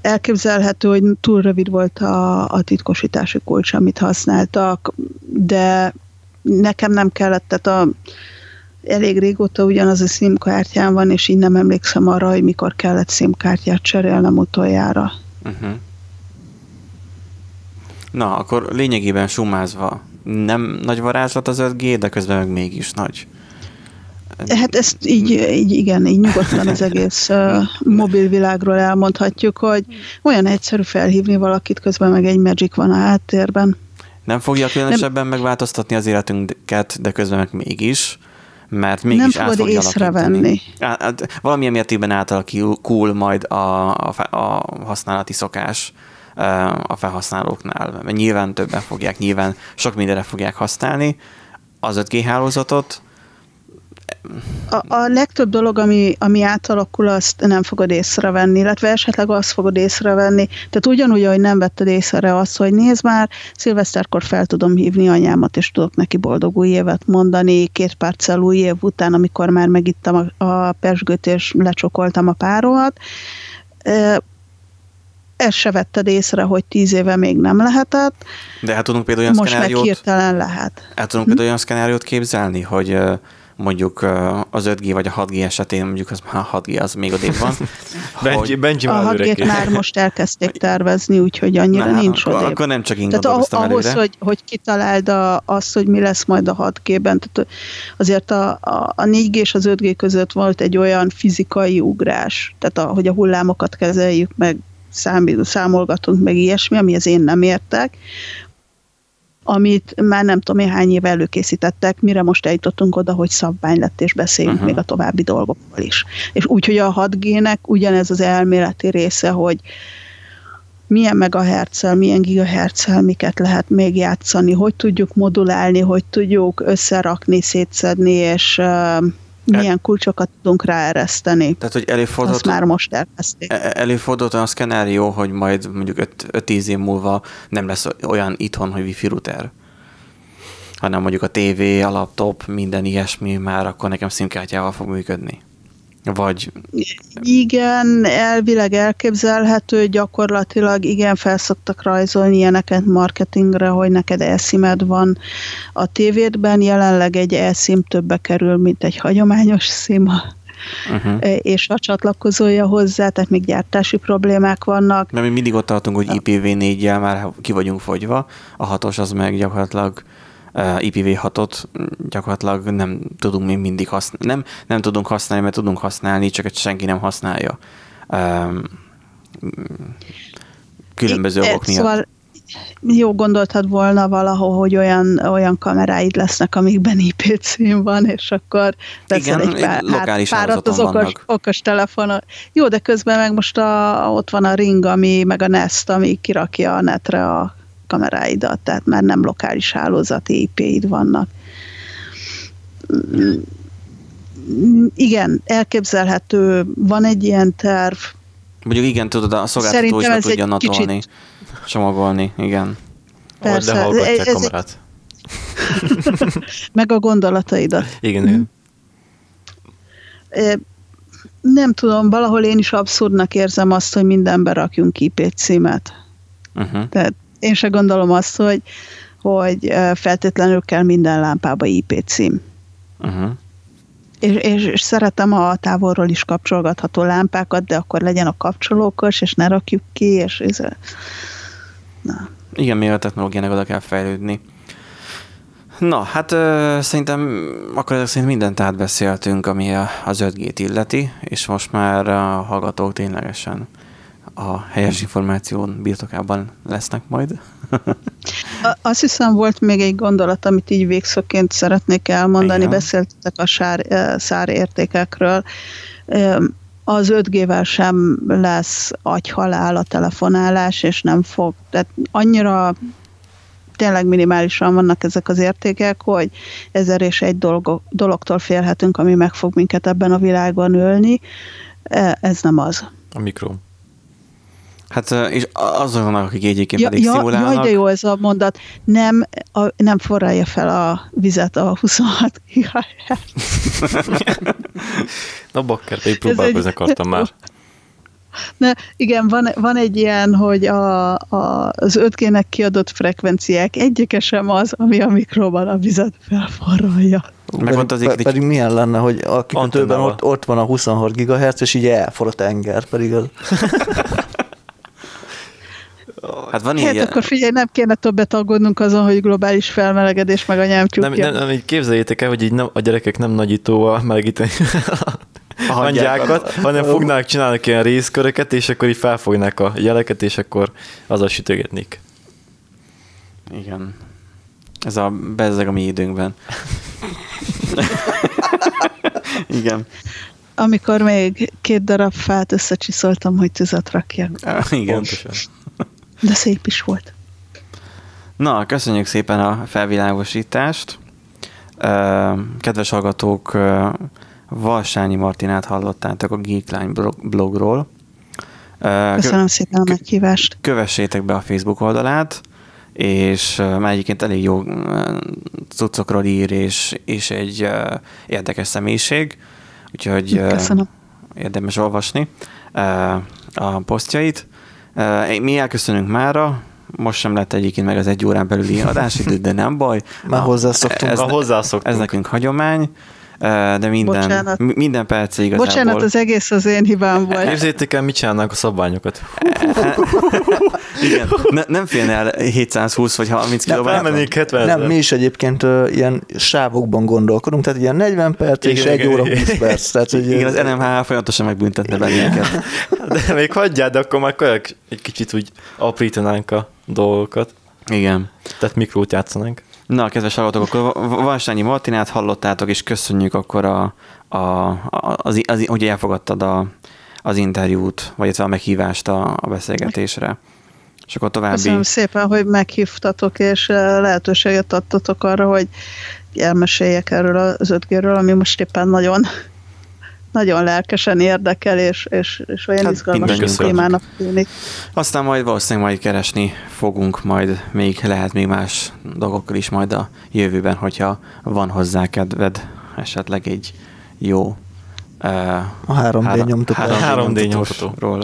Elképzelhető, hogy túl rövid volt a, a titkosítási kulcs, amit használtak, de nekem nem kellett, tehát a, elég régóta ugyanaz a szimkártyám van, és így nem emlékszem arra, hogy mikor kellett szimkártyát cserélnem utoljára. Uh-huh. Na, akkor lényegében sumázva, nem nagy varázslat az öt G, de közben meg mégis nagy. Hát ezt így, így igen, így nyugodtan az egész uh, mobilvilágról elmondhatjuk, hogy olyan egyszerű felhívni valakit, közben meg egy magic van a háttérben. Nem fogja különösebben nem, megváltoztatni az életünket, de közben meg mégis, mert mégis át fogja alakítani. Hát, valamilyen mértékben átalakul majd a, a, a használati szokás a felhasználóknál. Nyilván többen fogják, nyilván sok mindenre fogják használni az öt G hálózatot. A, a legtöbb dolog, ami, ami átalakul, azt nem fogod észrevenni, illetve esetleg azt fogod észrevenni. Tehát ugyanúgy, ahogy nem vetted észre azt, hogy nézd már, szilveszterkor fel tudom hívni anyámat, és tudok neki boldog új évet mondani, két párccel új év után, amikor már megittem a, a pezsgőt, és lecsokoltam a páromat. E, ezt se vetted észre, hogy tíz éve még nem lehetett. De hát tudunk például olyan szkenáriót... Most meg hirtelen lehet. Hát tudunk például olyan szkenáriót képzelni, hogy... mondjuk az öt G vagy a hat G esetén, mondjuk az már a hat G, az még odébb van. Benji, Benji a hat G-t már most elkezdték tervezni, úgyhogy annyira Na, nincs odébb. Akkor nem csak én gondolkoztam előre. Ahhoz, hogy, hogy kitaláld a, azt, hogy mi lesz majd a hat G-ben. Tehát azért a, a, a négy G és az öt G között volt egy olyan fizikai ugrás, tehát a, hogy a hullámokat kezeljük, meg számít, számolgatunk, meg ilyesmi, amihez én nem értek, amit már nem tudom, hány éve előkészítettek, mire most eljutottunk oda, hogy szabvány lett, és beszéljünk uh-huh. még a további dolgokról is. És úgyhogy a hat G-nek ugyanez az elméleti része, hogy milyen megahertzel, milyen gigahertzel, miket lehet még játszani, hogy tudjuk modulálni, hogy tudjuk összerakni, szétszedni, és uh, milyen kulcsokat tudunk ráereszteni. Tehát, hogy előfordult, már most elkezdték. Előfordult olyan szkenárió, hogy majd mondjuk öt-tíz év múlva nem lesz olyan itthon, hogy wifi router, hanem mondjuk a tévé, a laptop, minden ilyesmi már akkor nekem szimkártyával fog működni. Vagy... Igen, elvileg elképzelhető, gyakorlatilag igen, felszoktak rajzolni ilyeneket marketingre, hogy neked e-simed van a tévédben, jelenleg egy e-sim többe kerül, mint egy hagyományos sim, uh-huh. és a csatlakozója hozzá, tehát még gyártási problémák vannak. Mert mi mindig ott tartunk, hogy I P V négy-jel már ki vagyunk fogyva, a hatos az meg gyakorlatilag I P V hatot gyakorlatilag nem tudunk még mindig használni. Nem, nem tudunk használni, mert tudunk használni, csak senki nem használja. Különböző okok miatt. Szóval jó gondoltad volna valahol, hogy olyan, olyan kameráid lesznek, amikben I P cím van, és akkor veszel egy pár, hát, párat az okos, okos telefonon. Jó, de közben meg most a, ott van a Ring, ami, meg a Nest, ami kirakja a netre a kameráidat, tehát már nem lokális hálózati I P-id vannak. Igen, elképzelhető, van egy ilyen terv. Mondjuk igen, tudod, a szolgáltató is meg tudja natolni, kicsit... csomagolni, igen. Persze. De hallgatják kamerát. Egy... meg a gondolataidat. Igen, igen. Nem tudom, valahol én is abszurdnak érzem azt, hogy mindenbe rakjunk I P címet. Uh-huh. Tehát én se gondolom azt, hogy, hogy feltétlenül kell minden lámpába I P cím. Uh-huh. És, és, és szeretem a távolról is kapcsolgatható lámpákat, de akkor legyen a kapcsolókos, és ne rakjuk ki, és... és na. Igen, mivel a technológiának oda kell fejlődni. Na, hát ö, szerintem akkor ezek szerint mindent átbeszéltünk, ami az öt G-t illeti, és most már a hallgatók ténylegesen a helyes információn birtokában lesznek majd. Azt hiszem, volt még egy gondolat, amit így végszóként szeretnék elmondani. Igen. Beszéltetek a sár, szár értékekről. Az öt G-vel sem lesz agyhalál a telefonálás, és nem fog. Tehát annyira tényleg minimálisan vannak ezek az értékek, hogy ezer és egy dolog, dologtól félhetünk, ami meg fog minket ebben a világban ölni. Ez nem az. A mikro. Hát és azok vannak, akik egyébként ja, pedig ja, szimulálnak. Jaj, de jó ez a mondat. Nem, a, nem forralja fel a vizet a huszonhat gigahz. Na bakker, én próbálkozni akartam már. Na, igen, van, van egy ilyen, hogy a, a, az öt G-nek kiadott frekvenciák egyike sem az, ami a mikróban a vizet felforralja. Meg pedig, az pedig, pedig milyen lenne, hogy a kikötőben ott, ott van a huszonhat gigahertz, és így elfor a tenger, pedig az... Hát, van hát ilyen... akkor figyelj, nem kéne többet aggódnunk azon, hogy globális felmelegedés meg a nyelmtyúkja. Nem, nem, nem, így képzeljétek el, hogy így nem, a gyerekek nem nagyítóval melegíteni a hangyákat, hanem fognák, csinálnak ilyen részköröket, és akkor így felfognák a jeleket, és akkor azzal sütögetnék. Igen. Ez a bezzeg a mi időnkben. Igen. Amikor még két darab fát összecsiszoltam, hogy tüzet rakjak. Igen. Pontosan. De szép is volt. Na, köszönjük szépen a felvilágosítást. Kedves hallgatók, Varsányi Martinát hallottátok a Geeklány blogról. Köszönöm Kö- szépen a meghívást. Kövessétek be a Facebook oldalát, és már egyébként elég jó cuccokról ír, és, és egy érdekes személyiség, úgyhogy köszönöm. Érdemes olvasni a posztjait. Mi elköszönünk mára, most sem lett egyébként meg az egy órán belüli adásidő, de nem baj. Már hozzászoktunk. Ez, hozzászoktunk. ez nekünk hagyomány, de minden, Bocsánat. minden perc igazából. Bocsánat, az egész az én hibám volt. Képzeljétek el, mit csinálnánk a szabványokat. Igen, ne, nem félne el hétszázhúsz vagy harminc kilométert. Nem, mi is egyébként uh, ilyen sávokban gondolkodunk, tehát ilyen negyven perc igen, és igen, egy igen, óra húsz perc. Tehát, hogy igen, az en em há folyamatosan megbüntetne bennünket. De még hagyjál, de akkor már egy kicsit úgy aprítanánk a dolgokat. Igen. Tehát mikrót játszanánk. Na, kedves hallgatók, akkor Varsányi Martinát hallottátok, és köszönjük akkor, a, a, a, az, az, hogy elfogadtad a, az interjút, vagy a meghívást a, a beszélgetésre. És akkor további... Köszönöm szépen, hogy meghívtatok, és lehetőséget adtatok arra, hogy elmeséljek erről az öt G-ről, ami most éppen nagyon, nagyon lelkesen érdekel, és, és, és olyan hát izgalmas témának tűnik. Aztán majd valószínűleg majd keresni fogunk, majd még lehet még más dolgokkal is majd a jövőben, hogyha van hozzá kedved esetleg egy jó a három dé nyomtatóról. három dé nyomtatóról.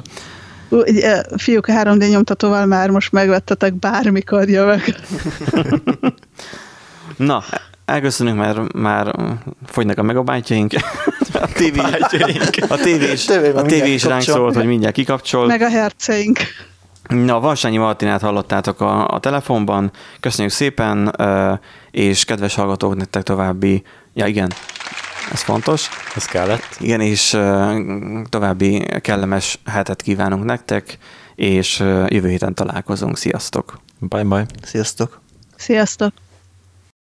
Fiúk, a három dé nyomtatóval már most megvettetek, bármikor jövök. Na, elköszönünk, mert már fogynak a megabájtjaink. A tévés a tévés ránk szólt, hogy mindjárt kikapcsol. Meg a herceink. Na, Varsányi Martinát hallottátok a, a telefonban. Köszönjük szépen, és kedves hallgatók, nektek további... Ja, igen. Ez fontos. Ez kellett. Igen, és uh, további kellemes hetet kívánunk nektek, és uh, jövő héten találkozunk. Sziasztok! Bye-bye! Sziasztok! Sziasztok!